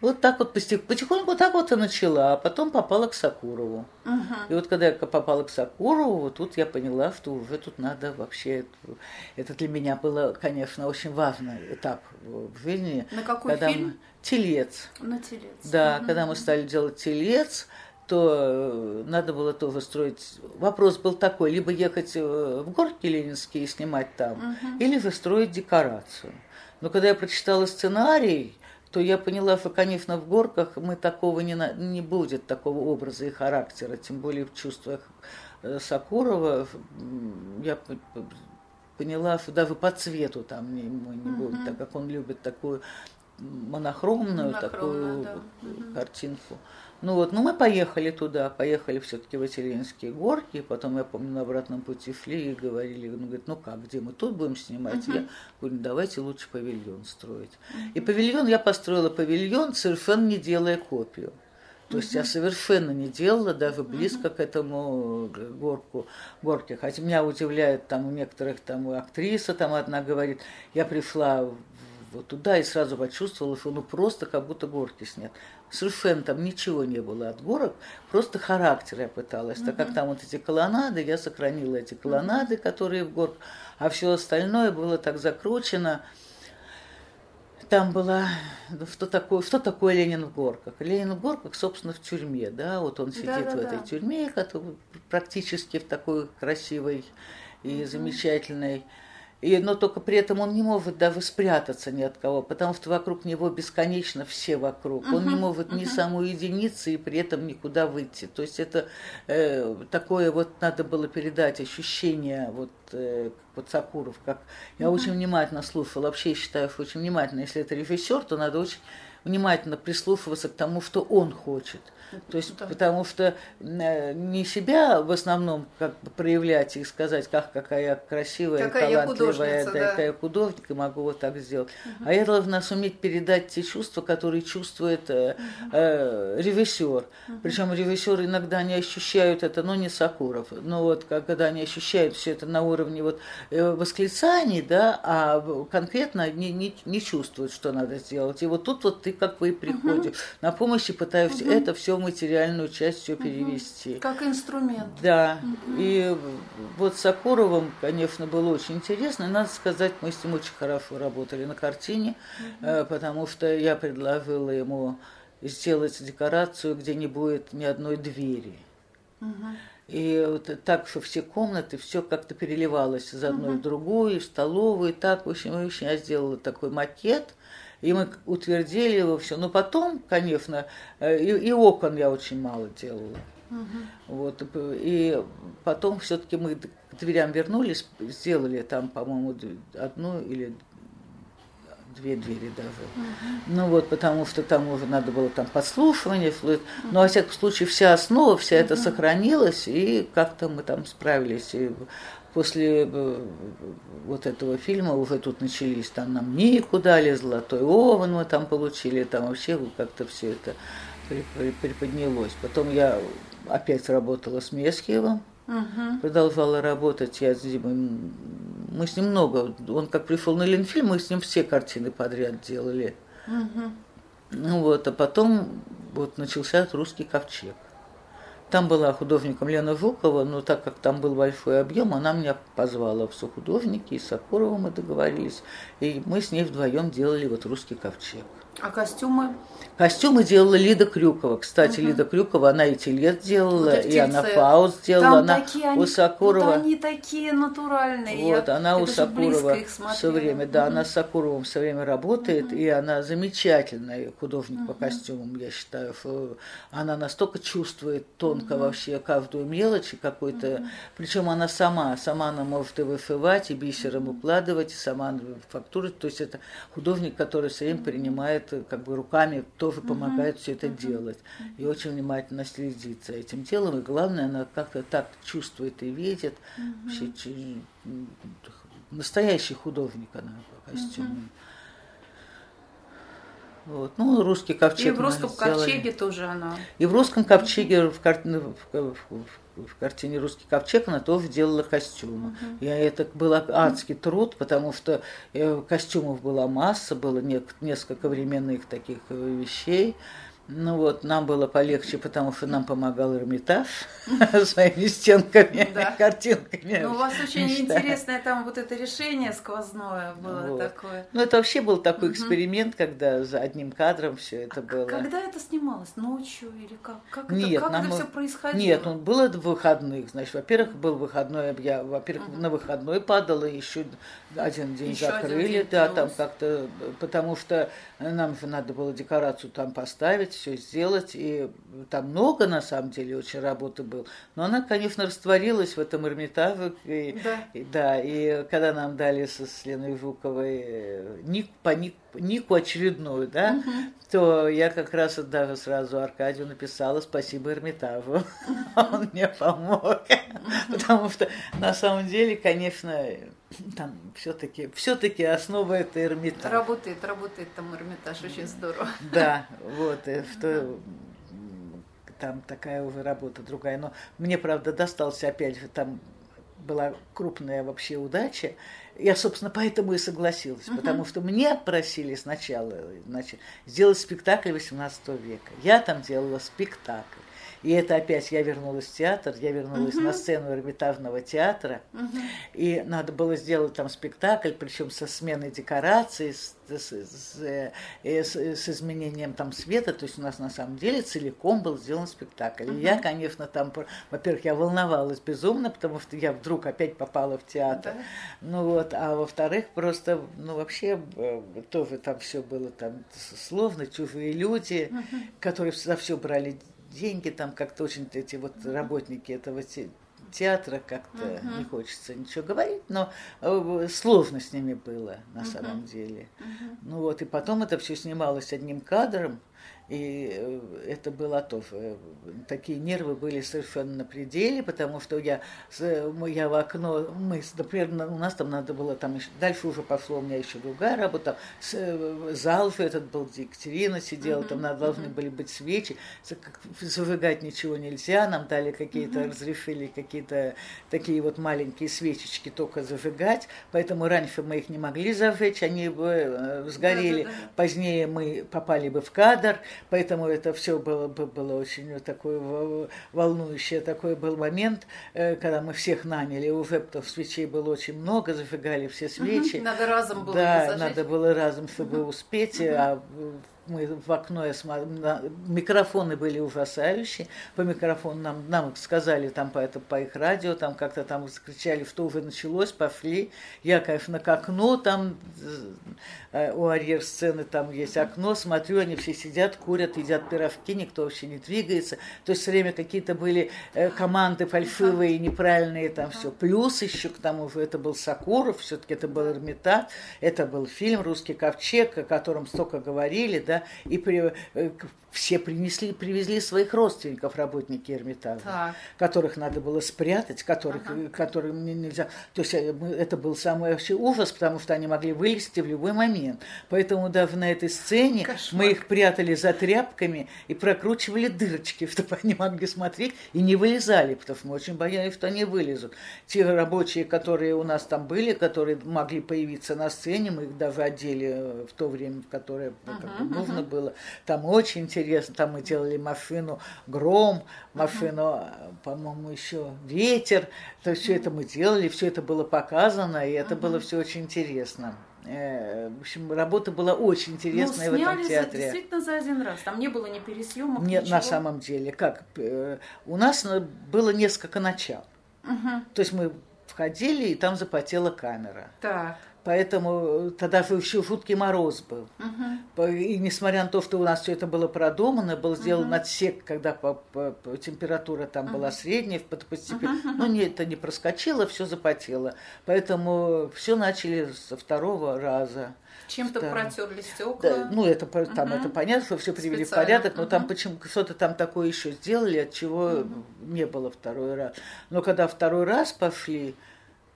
Вот так вот потихоньку так вот и начала, а потом попала к Сакурову. И вот когда я попала к Сакурову, вот тут я поняла, что уже тут надо вообще... Это для меня было, конечно, очень важный этап в жизни. На какой фильм? «Телец». На «Телец». Да, когда мы стали делать «Телец», то надо было тоже строить... Вопрос был такой, либо ехать в город Ленинский и снимать там, или же строить декорацию. Но когда я прочитала сценарий, то я поняла, что, конечно, в горках мы такого не будет, такого образа и характера, тем более в чувствах Сакурова. Я поняла, что даже по цвету там мы не будем, так как он любит такую монохромную такую картинку. Ну вот, ну мы поехали туда, поехали все-таки в эти Ленинские горки, и потом, я помню, на обратном пути шли и говорили, он говорит, ну как, где мы тут будем снимать? Я говорю, давайте лучше павильон строить. И павильон, я построила павильон, совершенно не делая копию. То есть я совершенно не делала даже близко к этому горке. Хотя меня удивляет, там у некоторых там актриса, там одна говорит, я пришла вот туда и сразу почувствовала, что ну просто как будто горки снят. Совершенно там ничего не было от горок, просто характер я пыталась. Так как там вот эти колоннады, я сохранила эти колоннады, которые в горках, а все остальное было так закручено. Там было, ну, что такое Ленин в горках? Ленин в горках, собственно, в тюрьме, да, вот он сидит в этой тюрьме, которая практически в такой красивой и замечательной. Но только при этом он не может даже спрятаться ни от кого, потому что вокруг него бесконечно все вокруг. Он не может ни самоуединиться и при этом никуда выйти. То есть это такое вот надо было передать ощущение вот Сакуров. Как... Я очень внимательно слушала, вообще считаю, что очень внимательно. Если это режиссер, то надо очень внимательно прислушиваться к тому, что он хочет. То есть, потому что не себя в основном как бы проявлять и сказать, какая я красивая, талантливая, какая художник, и могу вот так сделать. А я должна суметь передать те чувства, которые чувствует режиссер. Причем режиссеры иногда они ощущают это, но не Сакуров. Но вот когда они ощущают все это на уровне вот восклицаний, да, а конкретно они не чувствуют, что надо сделать. И вот тут вот ты как бы и приходишь на помощь и пытаешься это все материальную часть все перевести. Как инструмент. Да. И вот с Сакуровым, конечно, было очень интересно. И, надо сказать, мы с ним очень хорошо работали на картине, потому что я предложила ему сделать декорацию, где не будет ни одной двери. И вот так, что все комнаты, все как-то переливалось из одной в другую, в столовую, и так. В общем, я сделала такой макет. И мы утвердили его все. Но потом, конечно, и окон я очень мало делала. Вот, и потом все-таки мы к дверям вернулись, сделали там, по-моему, одну или две двери даже. Ну вот, потому что там уже надо было там подслушивание. Но, во всяком случае, вся основа, вся это сохранилась, и как-то мы там справились. И после вот этого фильма уже тут начались, там нам Нику дали, Золотой Овен мы там получили, там вообще как-то все это приподнялось. Потом я опять работала с Мескиевым, продолжала работать я с Димой. Мы с ним много, он как пришел на Ленфильм, мы с ним все картины подряд делали. Ну вот, а потом вот начался «Русский ковчег». Там была художником Лена Жукова, но так как там был большой объем, она меня позвала в сохудожники, и с Сокуровым мы договорились, и мы с ней вдвоем делали вот «Русский ковчег». А костюмы? Костюмы делала Лида Крюкова. Кстати, Лида Крюкова, она и Телец делала, вот и она Фауст делала, она такие, у Сокурова. Они такие натуральные. Вот, она у Сокурова все время, да, она с Сокуровым все время работает, и она замечательная художник по костюмам, я считаю. Она настолько чувствует тонко вообще каждую мелочь и какой-то... Причем она сама она может и вышивать, и бисером укладывать, и сама фактурить. То есть это художник, который все время принимает как бы руками, тоже помогает все это делать. И очень внимательно следит за этим делом. И главное, она как-то так чувствует и видит. Вообще, настоящий художник она по костюму. Вот. Ну, «Русский ковчег». И в «Русском ковчеге» тоже она. И в «Русском ковчеге», в картине «Русский ковчег» она тоже делала костюмы. Это был адский труд, потому что костюмов была масса, было несколько временных таких вещей. Ну вот, нам было полегче, потому что нам помогал Эрмитаж своими стенками, картинками. Ну, у вас очень интересное там вот это решение сквозное было такое. Ну, это вообще был такой эксперимент, когда за одним кадром все это было. Когда это снималось? Ночью или как? Как это все происходило? Нет, было в выходных, значит, во-первых, был выходной, во-первых, на выходной падало, еще один день закрыли, да, там как-то, потому что нам же надо было декорацию там поставить, все сделать, и там много, на самом деле, очень работы было. Но она, конечно, растворилась в этом Эрмитаже. И когда нам дали с Леной Жуковой Нику очередную, да, то я как раз даже сразу Аркадию написала «Спасибо Эрмитажу». Он мне помог. Потому что, на самом деле, конечно, там все-таки основа это Эрмитаж. Работает там Эрмитаж, очень здорово. Да, вот, что... Там такая уже работа другая. Но мне, правда, достался, опять же, там была крупная вообще удача. Я, собственно, поэтому и согласилась, потому что мне просили сначала, значит, сделать спектакль XVIII века. Я там делала спектакль. И это опять я вернулась в театр, я вернулась на сцену Эрмитажного театра, и надо было сделать там спектакль, причем со сменой декораций, с изменением там света, то есть у нас на самом деле целиком был сделан спектакль. И я, конечно, там, во-первых, я волновалась безумно, потому что я вдруг опять попала в театр, ну вот, а во-вторых, просто, ну вообще, тоже там все было там сложно, чужие люди, которые за все брали деньги, там как-то очень эти вот работники этого театра, как-то не хочется ничего говорить, но сложно с ними было на самом деле. Ну вот, и потом это все снималось одним кадром, и это было тоже. Такие нервы были совершенно на пределе, потому что я в окно, мы, например, у нас там надо было, там еще, дальше уже пошла у меня еще другая работа, зал же этот был, где Екатерина сидела, там должны были быть свечи, зажигать ничего нельзя, нам дали какие-то, разрешили какие-то такие вот маленькие свечечки только зажигать, поэтому раньше мы их не могли зажечь, они бы сгорели, позднее мы попали бы в кадр, поэтому это все было очень такое волнующее, такой был момент, когда мы всех наняли, уже потому что свечей было очень много, зажигали все свечи. Надо разом было зажечь. Да, надо было разом, чтобы успеть, а мы в окно, микрофоны были ужасающие, по микрофону нам сказали, там по их радио, там как-то там кричали, что уже началось, пошли. Я, конечно, к окну, там у арьер-сцены там есть окно, смотрю, они все сидят, курят, едят пирожки, никто вообще не двигается. То есть все время какие-то были команды фальшивые, неправильные, там все. Плюс еще к тому же это был Сокуров, все-таки это был Эрмитаж, это был фильм «Русский ковчег», о котором столько говорили, да, Ленина, и все привезли своих родственников, работники Эрмитажа, так, которых надо было спрятать, которым нельзя. То есть это был самый вообще ужас, потому что они могли вылезти в любой момент. Поэтому даже на этой сцене Кошмар. Мы их прятали за тряпками и прокручивали дырочки, чтобы они могли смотреть, и не вылезали, потому что мы очень боялись, что они вылезут. Те рабочие, которые у нас там были, которые могли появиться на сцене, мы их даже одели в то время, в которое нужно было. Там очень интересно, там мы делали машину «Гром», машину, по-моему, еще «Ветер». То есть все это мы делали, все это было показано, и это было все очень интересно. В общем, работа была очень интересная, ну, в этом театре. Сняли действительно за один раз, там не было ни пересъемок, нет, ничего. На самом деле, как у нас было несколько начал. То есть мы входили, и там запотела камера. Так. Поэтому тогда еще жуткий мороз был. И несмотря на то, что у нас все это было продумано, был сделан отсек, когда температура там была средняя, постепенно, но это не проскочило, все запотело. Поэтому все начали со второго раза. Чем-то протерли стекла. Да, ну, это, там, это понятно, что все привели в порядок, но там что-то там такое еще сделали, от чего не было второй раз. Но когда второй раз пошли,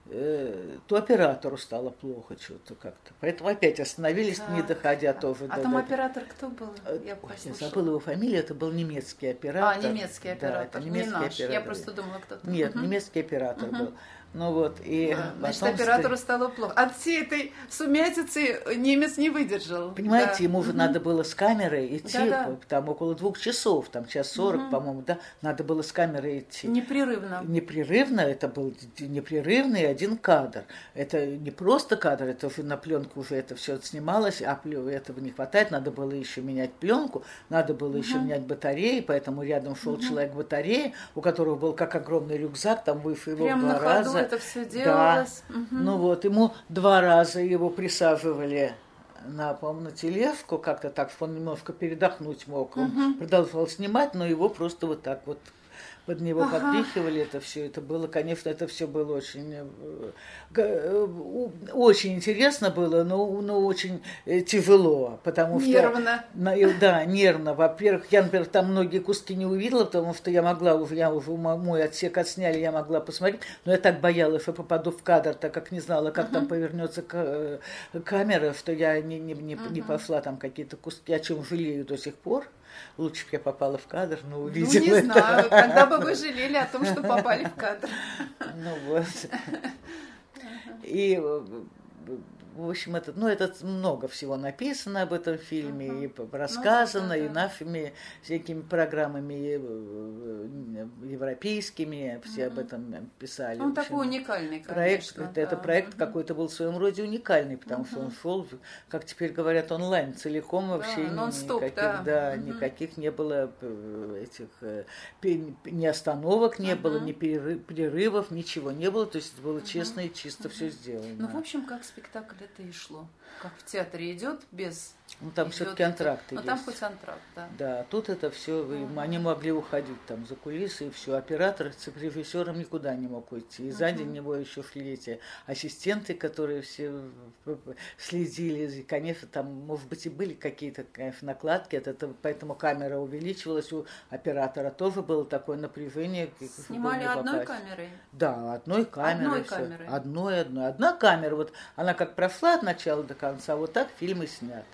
то оператору стало плохо что-то как-то. Поэтому опять остановились, не доходя тоже до... А там оператор кто был? Я забыла его фамилию, это был немецкий оператор. А, немецкий оператор, не наш. Я просто думала, кто-то. Нет, немецкий оператор был. Ну вот, и значит, оператору стало плохо. От всей этой сумятицы немец не выдержал. Понимаете, ему же надо было с камерой идти, там около 2 часов, там 1:40, по-моему, да, надо было с камерой идти. Непрерывно. Непрерывно, это был непрерывный один кадр. Это не просто кадр, это на пленку уже это все снималось, а этого не хватает, надо было еще менять пленку, надо было еще менять батареи, поэтому рядом шел человек батареи, у которого был как огромный рюкзак, там выфривал 2 раза. Это все делалось. Да. Ну вот, ему 2 раза его присаживали на, по-моему, на тележку, как-то так, что он немножко передохнуть мог. Он продолжал снимать, но его просто вот так вот под него подпихивали, это все. Это было, конечно, это все было очень интересно было, но очень тяжело, потому нервно. Что... Нервно. Да, нервно. Во-первых, я, например, там многие куски не увидела, потому что я могла уже, мой отсек отсняли, я могла посмотреть, но я так боялась, что попаду в кадр, так как не знала, как там повернется камера, что я не пошла там какие-то куски, о чем жалею до сих пор. Лучше бы я попала в кадр, но увидела. Ну, не знаю, тогда бы вы жалели о том, что попали в кадр. Ну вот. И, в общем, это много всего написано об этом фильме, и рассказано, и нашими всякими программами европейскими, все об этом писали. Он такой уникальный, конечно. Проект, это проект какой-то был в своем роде уникальный, потому что он шел, как теперь говорят, онлайн, целиком вообще никаких не было этих, ни остановок не было, ни перерывов, ничего не было, то есть было честно и чисто все сделано. Ну, в общем, как спектакль это и шло. Как в театре идет без... Ну, там все-таки антракт идет. Ну, там хоть антракт, да. Да, тут это все... Они могли уходить там за кулисы, и все. Оператор с режиссером никуда не мог уйти. И сзади него еще шли эти ассистенты, которые все следили. И, конечно, там, может быть, и были какие-то, конечно, накладки. Поэтому камера увеличивалась. У оператора тоже было такое напряжение. Снимали одной камерой? Да, одной камерой. Одной камерой. Одной. Одна камера, вот она как прошла от начала до конца, вот так фильм и снят.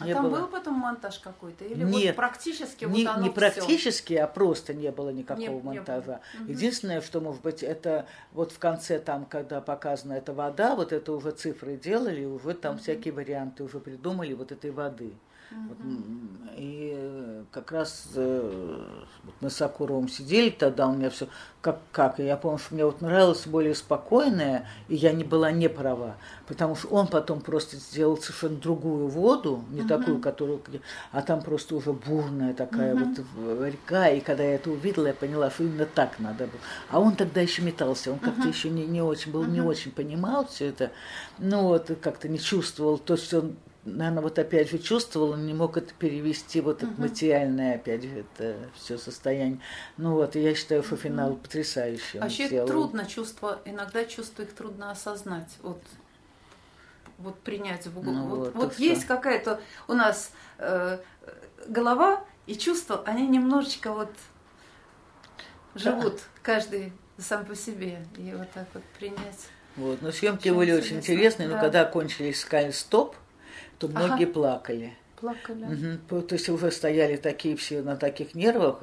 А там был потом монтаж какой-то? Или нет, вот практически не, вот оно не практически, всё? А просто не было никакого монтажа. Единственное, что, может быть, это вот в конце там, когда показана эта вода, вот это уже цифры делали, уже там всякие варианты уже придумали вот этой воды. Вот, и как раз вот мы с Акуровым сидели тогда, у меня все как, и я помню, что мне вот нравилось более спокойное, и я не была не права, потому что он потом просто сделал совершенно другую воду, не такую, которую, а там просто уже бурная такая вот река, и когда я это увидела, я поняла, что именно так надо было. А он тогда еще метался, он как-то еще не очень был, не очень понимал все это, ну вот, как-то не чувствовал то, что он, наверное, вот опять же чувствовал, он не мог это перевести, вот это материальное, опять же, это все состояние. Ну вот, и я считаю, что финал потрясающий. Вообще трудно чувство, иногда чувство их трудно осознать. Вот вот принять в голову. Ну, вот есть какая-то у нас голова и чувства, они немножечко вот живут, каждый сам по себе, и вот так вот принять. Вот, ну съемки были очень интересные, да. Но когда кончились «Стоп», то многие плакали. Плакали. Угу. То есть уже стояли такие все на таких нервах,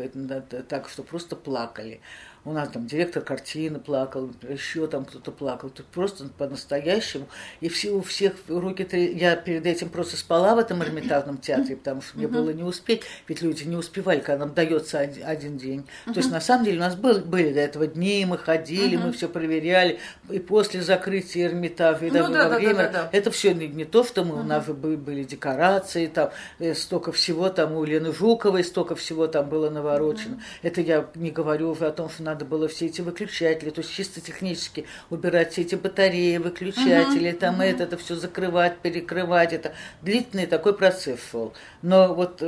так что просто плакали. У нас там директор картины плакал, еще там кто-то плакал. Тут просто по-настоящему. И все, у всех руки... Я перед этим просто спала в этом Эрмитажном театре, потому что мне было не успеть. Ведь люди не успевали, когда нам дается один день. То есть, на самом деле, у нас были до этого дни, мы ходили, мы все проверяли. И после закрытия Эрмитажа, и даже во время... Это все не то, что мы... У нас были декорации, там столько всего, там у Лены Жуковой столько всего там было наворочено. Это я не говорю уже о том, что надо было все эти выключатели, то есть чисто технически убирать все эти батареи, выключатели, там это все закрывать, перекрывать, это длительный такой процесс шел. Но вот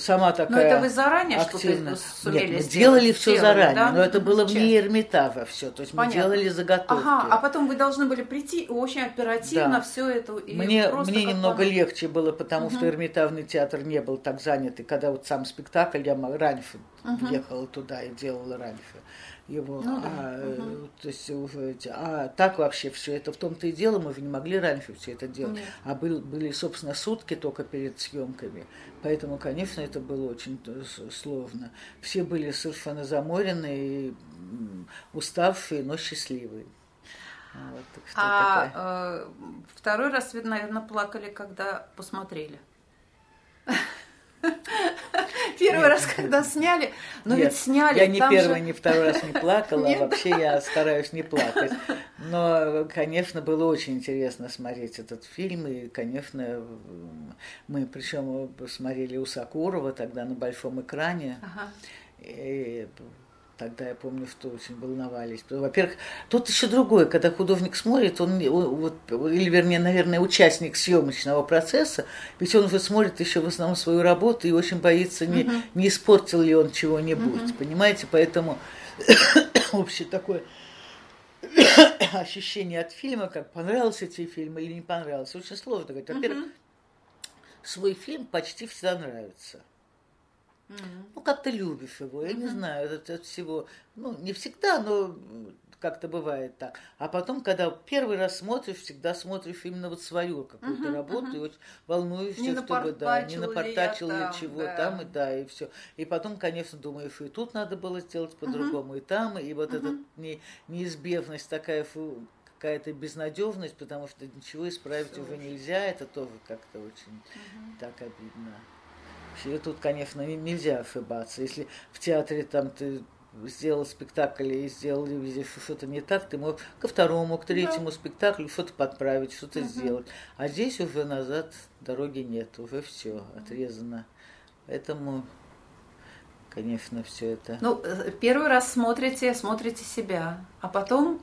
сама такая. Но это вы заранее активно... что-то сумели? Нет, мы делали все заранее, да? Но это было вне Эрмитажа все, то есть мы делали заготовки. Ага, а потом вы должны были прийти и очень оперативно все это. И мне немного легче было, потому что Эрмитажный театр не был так занят, и когда вот сам спектакль, я раньше ехала туда и делала раньше его, то есть уже, так вообще все это в том-то и дело, мы же не могли раньше все это делать, были, собственно, сутки только перед съемками, поэтому, конечно, это было очень сложно. Все были совершенно заморенные, уставшие, но счастливые. Вот, второй раз, наверное, плакали, когда посмотрели. Первый раз, когда сняли, ведь сняли. Я ни первый, ни второй раз не плакала, вообще я стараюсь не плакать. Но, конечно, было очень интересно смотреть этот фильм, и, конечно, мы причем смотрели у Сокурова тогда на большом экране. И тогда я помню, что очень волновались. Во-первых, тут еще другое, когда художник смотрит, участник съемочного процесса, ведь он уже смотрит еще в основном свою работу и очень боится, не испортил ли он чего-нибудь, понимаете? Поэтому общее такое ощущение от фильма, как понравился тебе фильм или не понравился, очень сложно говорить. Во-первых, свой фильм почти всегда нравится. Ну, как-то любишь его, я не знаю, от всего, не всегда, но как-то бывает так. А потом, когда первый раз смотришь, всегда смотришь именно вот свою какую-то работу, и очень волнуешься, не напортачил ничего, и все. И потом, конечно, думаешь, и тут надо было сделать по-другому, и там, и вот эта неизбежность такая, какая-то безнадежность, потому что ничего исправить уже нельзя, это тоже как-то очень так обидно. И тут, конечно, нельзя ошибаться. Если в театре там ты сделал спектакль и сделал что-то не так, ты можешь ко второму, к третьему спектаклю что-то подправить, что-то сделать. А здесь уже назад дороги нет, уже все отрезано. Поэтому, конечно, все это. Ну, первый раз смотрите себя, а потом,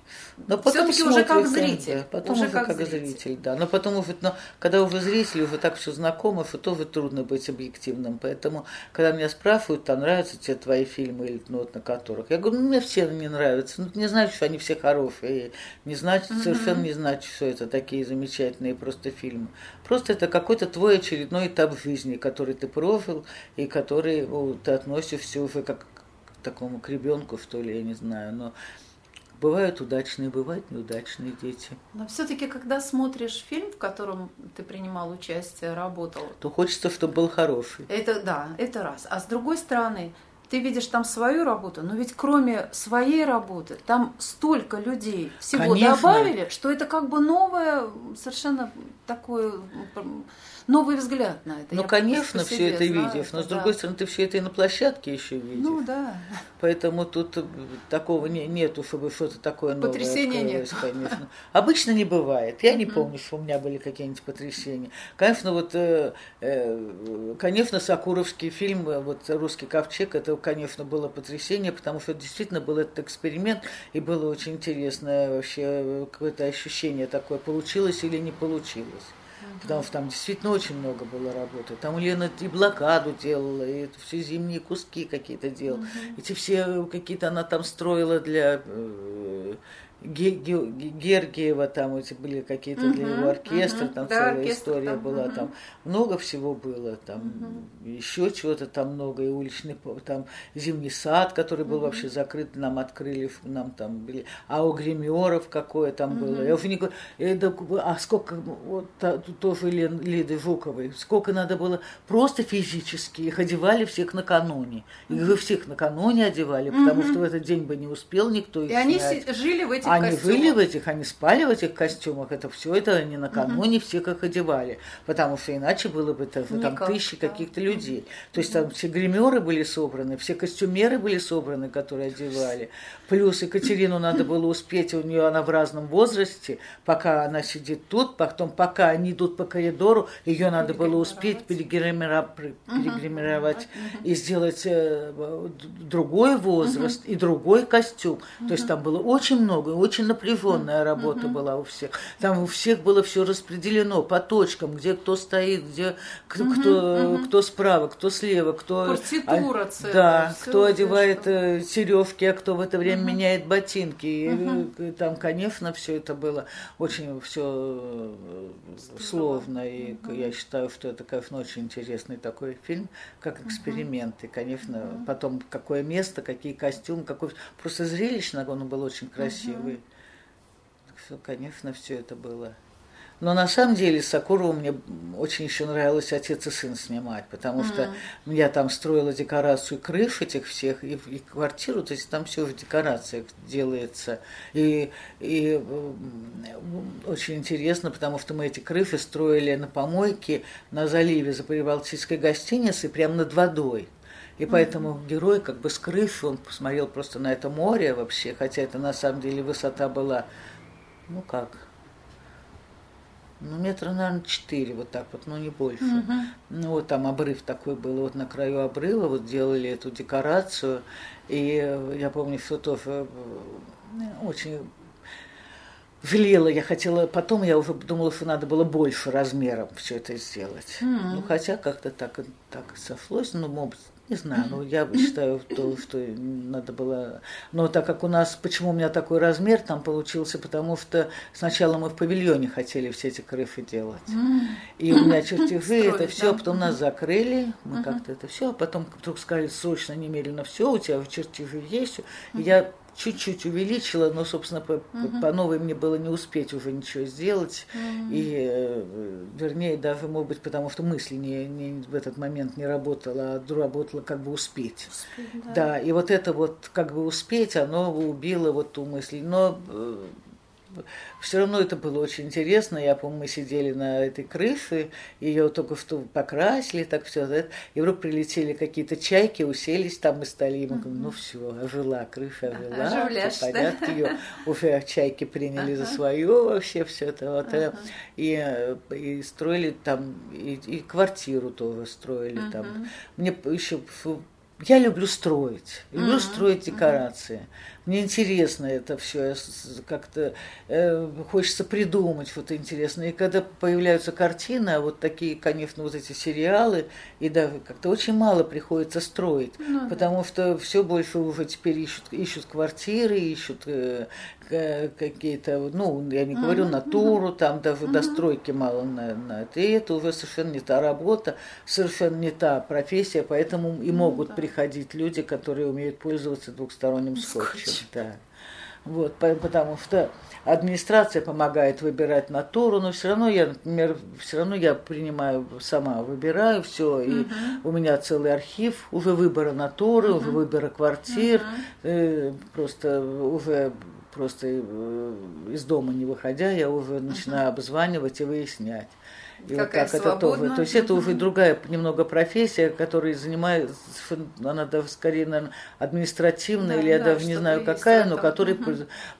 все-таки уже как зритель. Да, потом уже как зритель, да. Но потом уже, когда уже зритель, уже так все знакомо, что тоже трудно быть объективным. Поэтому, когда меня спрашивают, нравятся тебе твои фильмы, или на которых, я говорю, мне все не нравятся. Ну, не значит, что они все хорошие. Не значит, совершенно не значит, что это такие замечательные просто фильмы. Просто это какой-то твой очередной этап жизни, который ты прожил, и который ты относишь все уже как к такому к ребенку, что ли, я не знаю, но бывают удачные, бывают неудачные дети. Но все-таки, когда смотришь фильм, в котором ты принимал участие, работал, то хочется, чтобы был хороший. Это да, это раз. А с другой стороны, ты видишь там свою работу, но ведь кроме своей работы там столько людей всего добавили, что это как бы новое, совершенно такой новый взгляд на это. Ну, конечно, все это видишь, но с другой стороны, ты все это и на площадке еще видишь. Ну да. Поэтому тут такого нету, чтобы что-то такое новое. Потрясения нет. Конечно. Обычно не бывает. Я не помню, что у меня были какие-нибудь потрясения. Конечно, Сокуровский фильм, «Русский ковчег», это, конечно, было потрясение, потому что действительно был этот эксперимент, и было очень интересное вообще какое-то ощущение такое, получилось или не получилось. Потому что там действительно очень много было работы. Там Лена и блокаду делала, и все зимние куски какие-то делала. Эти все какие-то она там строила для Гергиева, там эти были какие-то для его оркестра, там целая история там была, там много всего было, там еще чего-то там много, и уличный, там Зимний сад, который был вообще закрыт, нам открыли, нам там были, а у Гримеров какое там было, я уже не говорю, а сколько, вот тоже Лиды Жуковой, сколько надо было просто физически, их одевали всех накануне, их же всех накануне одевали, потому что в этот день бы не успел никто их снять. И они жили в этих костюмах. Они жили в этих, они спали в этих костюмах, это все, это они накануне всех их одевали, потому что иначе было бы там тысячи каких-то людей. То есть там все гримеры были собраны, все костюмеры были собраны, которые одевали. Плюс Екатерину надо было успеть, у нее она в разном возрасте, пока она сидит тут, потом пока они идут по коридору, ее надо было успеть перегримировать и сделать другой возраст и другой костюм. То есть там было очень много, очень напряженная работа была у всех. Там у всех было все распределено по точкам, где кто стоит, где кто справа, кто слева, кто... Курситура целая. Да, кто одевает сережки, а кто в это время меняет ботинки. И там, конечно, все это было очень все словно. И я считаю, что это, конечно, очень интересный такой фильм, как эксперимент. И, конечно, потом какое место, какие костюмы, какой... Просто зрелищно он был очень красивый. Так что, конечно, все это было... Но на самом деле Сокурова мне очень еще нравилось «Отец и сын» снимать, потому что я там строила декорацию крыш этих всех, и квартиру, то есть там все в декорациях делается. И очень интересно, потому что мы эти крыши строили на помойке, на заливе за Прибалтийской гостиницей, прямо над водой. И поэтому герой как бы с крыши, он посмотрел просто на это море вообще, хотя это на самом деле высота была, ну как... Ну, метра, наверное, 4, вот так вот, но не больше. Ну, вот там обрыв такой был, вот на краю обрыва, вот делали эту декорацию. И я помню, что тоже очень жалела, я хотела, потом я уже думала, что надо было больше размером все это сделать. Ну, хотя как-то так сошлось, ну, может, не знаю, ну, я считаю, что надо было... Но так как у нас... Почему у меня такой размер там получился? Потому что сначала мы в павильоне хотели все эти крыши делать. И у меня чертежи, это все, потом нас закрыли, мы как-то это все, а потом вдруг сказали, срочно, немедленно, все, у тебя чертежи есть. И я чуть-чуть увеличила, но, собственно, по новой мне было не успеть уже ничего сделать. И, вернее, даже, может быть, потому что мысль в этот момент не работала, а работала как бы успеть. Да, и вот это вот как бы успеть, оно убило вот ту мысль. Но... Все равно это было очень интересно. Я помню, мы сидели на этой крыше, ее только что покрасили, так все. И вдруг прилетели какие-то чайки, уселись там и стали. И мы говорим, ну все, ожила, крыша ожила. Оживляешь, да? В порядке ее. Уже чайки приняли за свое вообще все это. Вот. И строили там, и квартиру тоже строили там. Мне еще... Я люблю строить. Люблю строить декорации. Мне интересно это все. Как-то хочется придумать что-то интересное. И когда появляются картины, а вот такие, конечно, вот эти сериалы, и даже как-то очень мало приходится строить. Потому что все больше уже теперь ищут квартиры, ищут какие-то, ну, я не говорю, натуру, там даже достройки мало на это. И это уже совершенно не та работа, совершенно не та профессия, поэтому и могут приходить люди, которые умеют пользоваться двухсторонним скотчем. Да. Вот, потому что администрация помогает выбирать натуру, но все равно я, например, принимаю, сама выбираю все, и у меня целый архив уже выбора натуры, уже выбора квартир, просто уже... Просто из дома не выходя, я уже начинаю обзванивать и выяснять. И вот как это тоже. То есть это уже другая немного профессия, которой занимается, она даже скорее, наверное, административная, да, или я даже не знаю какая, но которой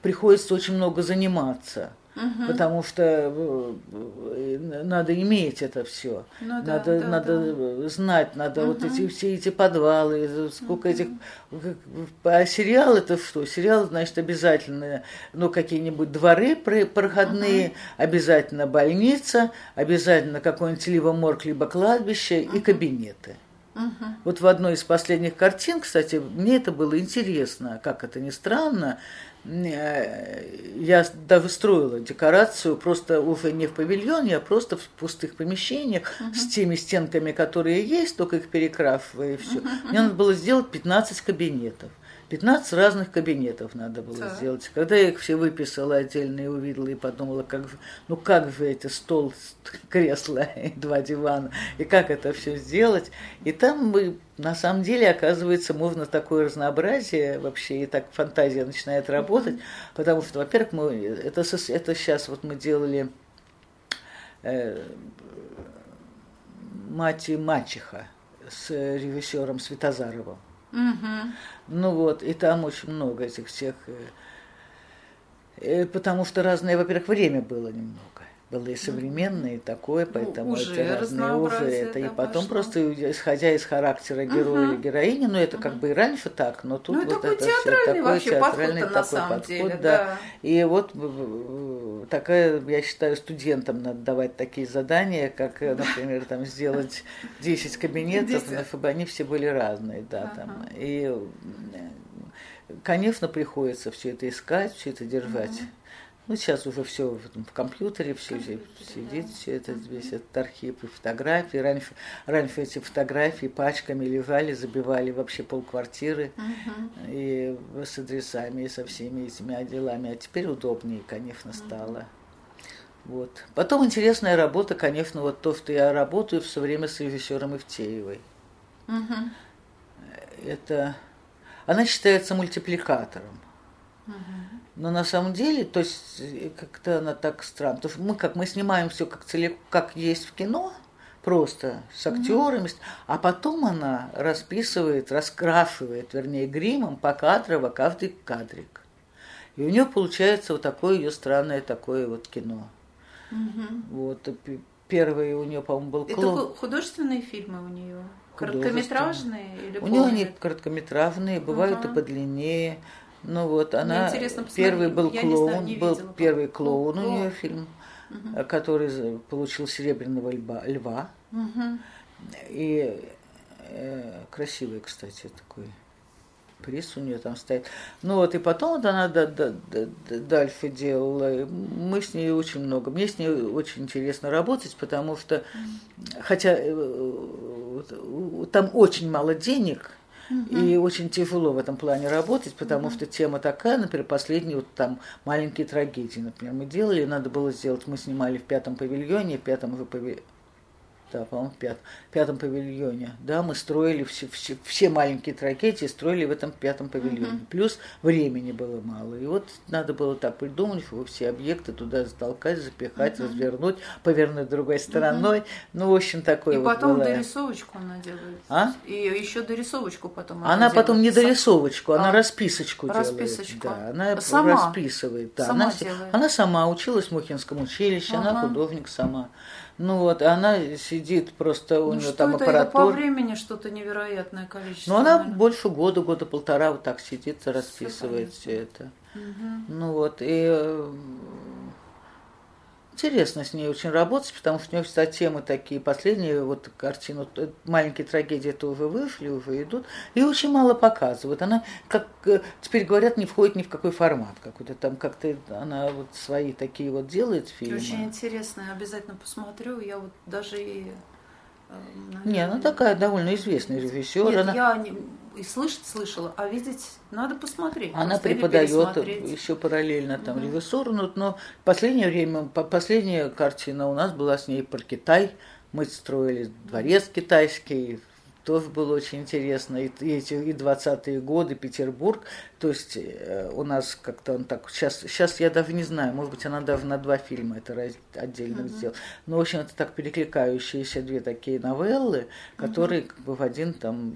приходится очень много заниматься. Потому что надо иметь это все, ну, надо знать, надо вот эти все эти подвалы, сколько этих. А сериал это что? Сериал, значит, обязательно, ну, какие-нибудь дворы проходные, обязательно больница, обязательно какой-нибудь либо морг, либо кладбище и кабинеты. Вот в одной из последних картин, кстати, мне это было интересно, как это ни странно. я достроила декорацию просто уже не в павильоне, а просто в пустых помещениях с теми стенками, которые есть, только их перекраивая и все. Мне надо было сделать 15 кабинетов. 15 разных кабинетов надо было сделать. Когда я их все выписала отдельно и увидела, и подумала, как же это стол, кресло и два дивана, и как это все сделать. И там мы, на самом деле, оказывается, можно такое разнообразие вообще, и так фантазия начинает работать, потому что, во-первых, это сейчас вот мы делали «Мать и мачеха» с режиссером Светозаровым. Ну вот, и там очень много этих всех, потому что разное, во-первых, время было немного, было и современное, и такое, поэтому уже это разные уже это, и потом пошло. Просто исходя из характера героя или героини, ну это как бы и раньше так, но тут ну, вот это все такой театральный подход, такой подход, деле, да. И вот такая, я считаю, студентам надо давать такие задания, как, например, там сделать 10 кабинетов, чтобы они все были разные, да, там. И, конечно, приходится все это искать, все это держать. Ну, сейчас уже все в компьютере, все сидит, все это, весь этот архив и фотографии. Раньше эти фотографии пачками лежали, забивали вообще полквартиры и с адресами, и со всеми этими делами. А теперь удобнее, конечно, стало. Вот. Потом интересная работа, конечно, вот то, что я работаю все время с режиссером Евтеевой. Это... Она считается мультипликатором. Но на самом деле, то есть как-то она так странно. Потому что мы снимаем все как целиком, как есть в кино, просто с актерами, а потом она расписывает, раскрашивает, вернее, гримом покадрово каждый кадрик. И у нее получается вот такое ее странное такое вот кино. Вот первый у нее, по-моему, был клон. Это художественные фильмы у нее. Короткометражные или полные? У нее они короткометражные, бывают и подлиннее. Ну вот, она первый был клоун, был первый клоун у нее фильм, который получил серебряного льва. И красивый, кстати, такой приз у нее там стоит. Ну вот, и потом вот она дальше делала. Мы с ней очень много. Мне с ней очень интересно работать, потому что, хотя там очень мало денег, и очень тяжело в этом плане работать, потому что тема такая, например, последние вот там маленькие трагедии, например, мы делали, надо было сделать, мы снимали в 5-м павильоне, в пятом павильоне, да, мы строили все маленькие трагедии, строили в этом 5-м павильоне, плюс времени было мало, и вот надо было так придумать, чтобы все объекты туда затолкать, запихать, развернуть, повернуть другой стороной, ну, в общем, такое и вот. И потом было... дорисовочку она делает. И еще дорисовочку потом она делает. Потом не дорисовочку, она расписочку делает. Да, она сама расписывает. Да. Сама она сама училась в Мухинском училище, она художник сама. Ну вот, она сидит просто, у нее там аппаратура. По времени что-то невероятное количество. Но она больше года полтора вот так сидит, расписывает все это. Ну вот, и интересно с ней очень работать, потому что у нее всегда темы такие, последние вот картины, маленькие трагедии то уже вышли, уже идут, и очень мало показывают. Она, как теперь говорят, не входит ни в какой формат какой-то там, как-то она вот свои такие вот делает фильмы. Очень интересно, я обязательно посмотрю, я вот даже и... Наверное... Не, она такая довольно известная режиссер. Нет, она... я и слышать слышала, а видеть надо посмотреть. Она преподает еще параллельно там режиссуру, но в последнее время, последняя картина у нас была с ней про Китай. Мы строили дворец китайский, тоже было очень интересно. И 20-е годы, Петербург. То есть у нас как-то он так... Сейчас я даже не знаю, может быть, она даже на 2 фильма это отдельно сделала. Но, в общем, это так перекликающиеся 2 такие новеллы, которые как бы в один там...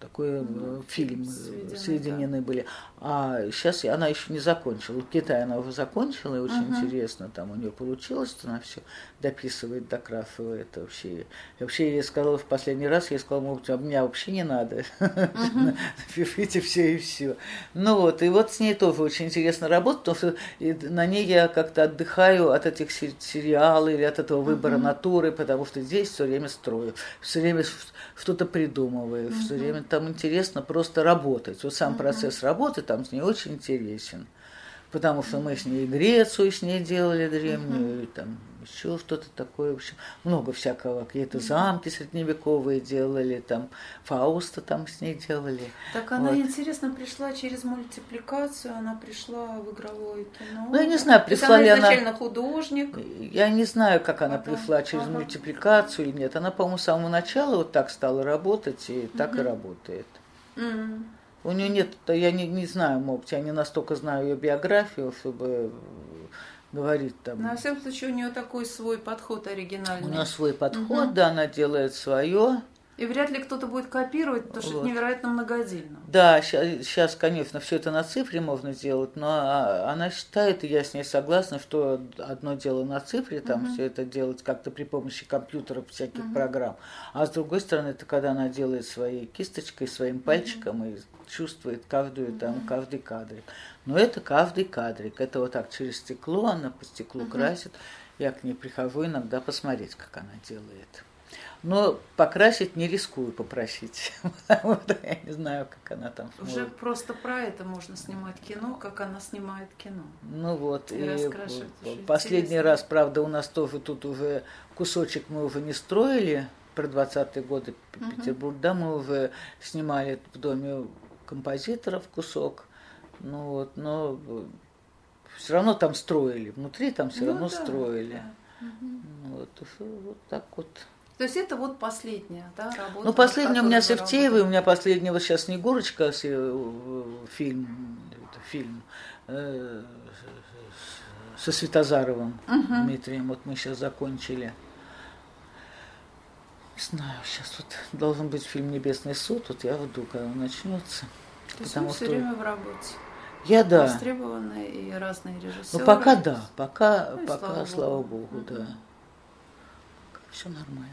такой фильм соединены были. А сейчас она еще не закончила. Китай она уже закончила, и очень интересно там у нее получилось, что она все дописывает, докрашивает вообще. И вообще я сказала в последний раз, может, а меня вообще не надо. Напишите все и все. Ну вот, и вот с ней тоже очень интересно работать, потому что на ней я как-то отдыхаю от этих сериалов или от этого выбора натуры, потому что здесь все время строю, все время что-то придумываю, все время там там интересно просто работать. Вот сам процесс работы там с ней очень интересен. Потому что мы с ней Грецию с ней делали древнюю, и там еще что-то такое, в общем, много всякого. Какие-то замки средневековые делали, там Фауста там с ней делали. Так она, вот. Интересно, пришла через мультипликацию, она пришла в игровое кино. Ну, я не знаю, пришла ли она... изначально художник. Я не знаю, как она пришла через мультипликацию или нет. Она, по-моему, с самого начала вот так стала работать, и так и работает. У нее нет, я не знаю, может, я не настолько знаю ее биографию, чтобы говорить там. На всяком случае, у нее такой свой подход оригинальный. У нее свой подход, да, она делает свое. И вряд ли кто-то будет копировать, потому что это невероятно многодельно. Да, сейчас, конечно, все это на цифре можно делать, но она считает, и я с ней согласна, что одно дело на цифре, там все это делать как-то при помощи компьютеров, всяких программ. А с другой стороны, это когда она делает своей кисточкой, своим пальчиком и чувствует каждую, там, каждый кадрик. Но это каждый кадрик. Это вот так через стекло, она по стеклу красит. Я к ней прихожу иногда посмотреть, как она делает. Но покрасить не рискую попросить. Потому что я не знаю, как она там сможет. Уже просто про это можно снимать кино, как она снимает кино. Ну вот. И последний раз, правда, у нас тоже тут уже кусочек мы уже не строили. Про 20-е годы Петербург. Да, мы уже снимали в доме композиторов кусок. Ну вот, но все равно там строили. Внутри там все равно строили. Да. Вот так вот. То есть это вот последняя, да, работа? Ну, последняя у меня с Евтеевой, у меня последняя вот сейчас Снегурочка, фильм со Светозаровым Дмитрием, вот мы сейчас закончили. Не знаю, сейчас вот должен быть фильм «Небесный суд», вот я жду, когда он начнется. То есть вы все время в работе? Я, да. Востребованные и разные режиссеры? Ну, пока да, пока, слава богу, да. Все нормально.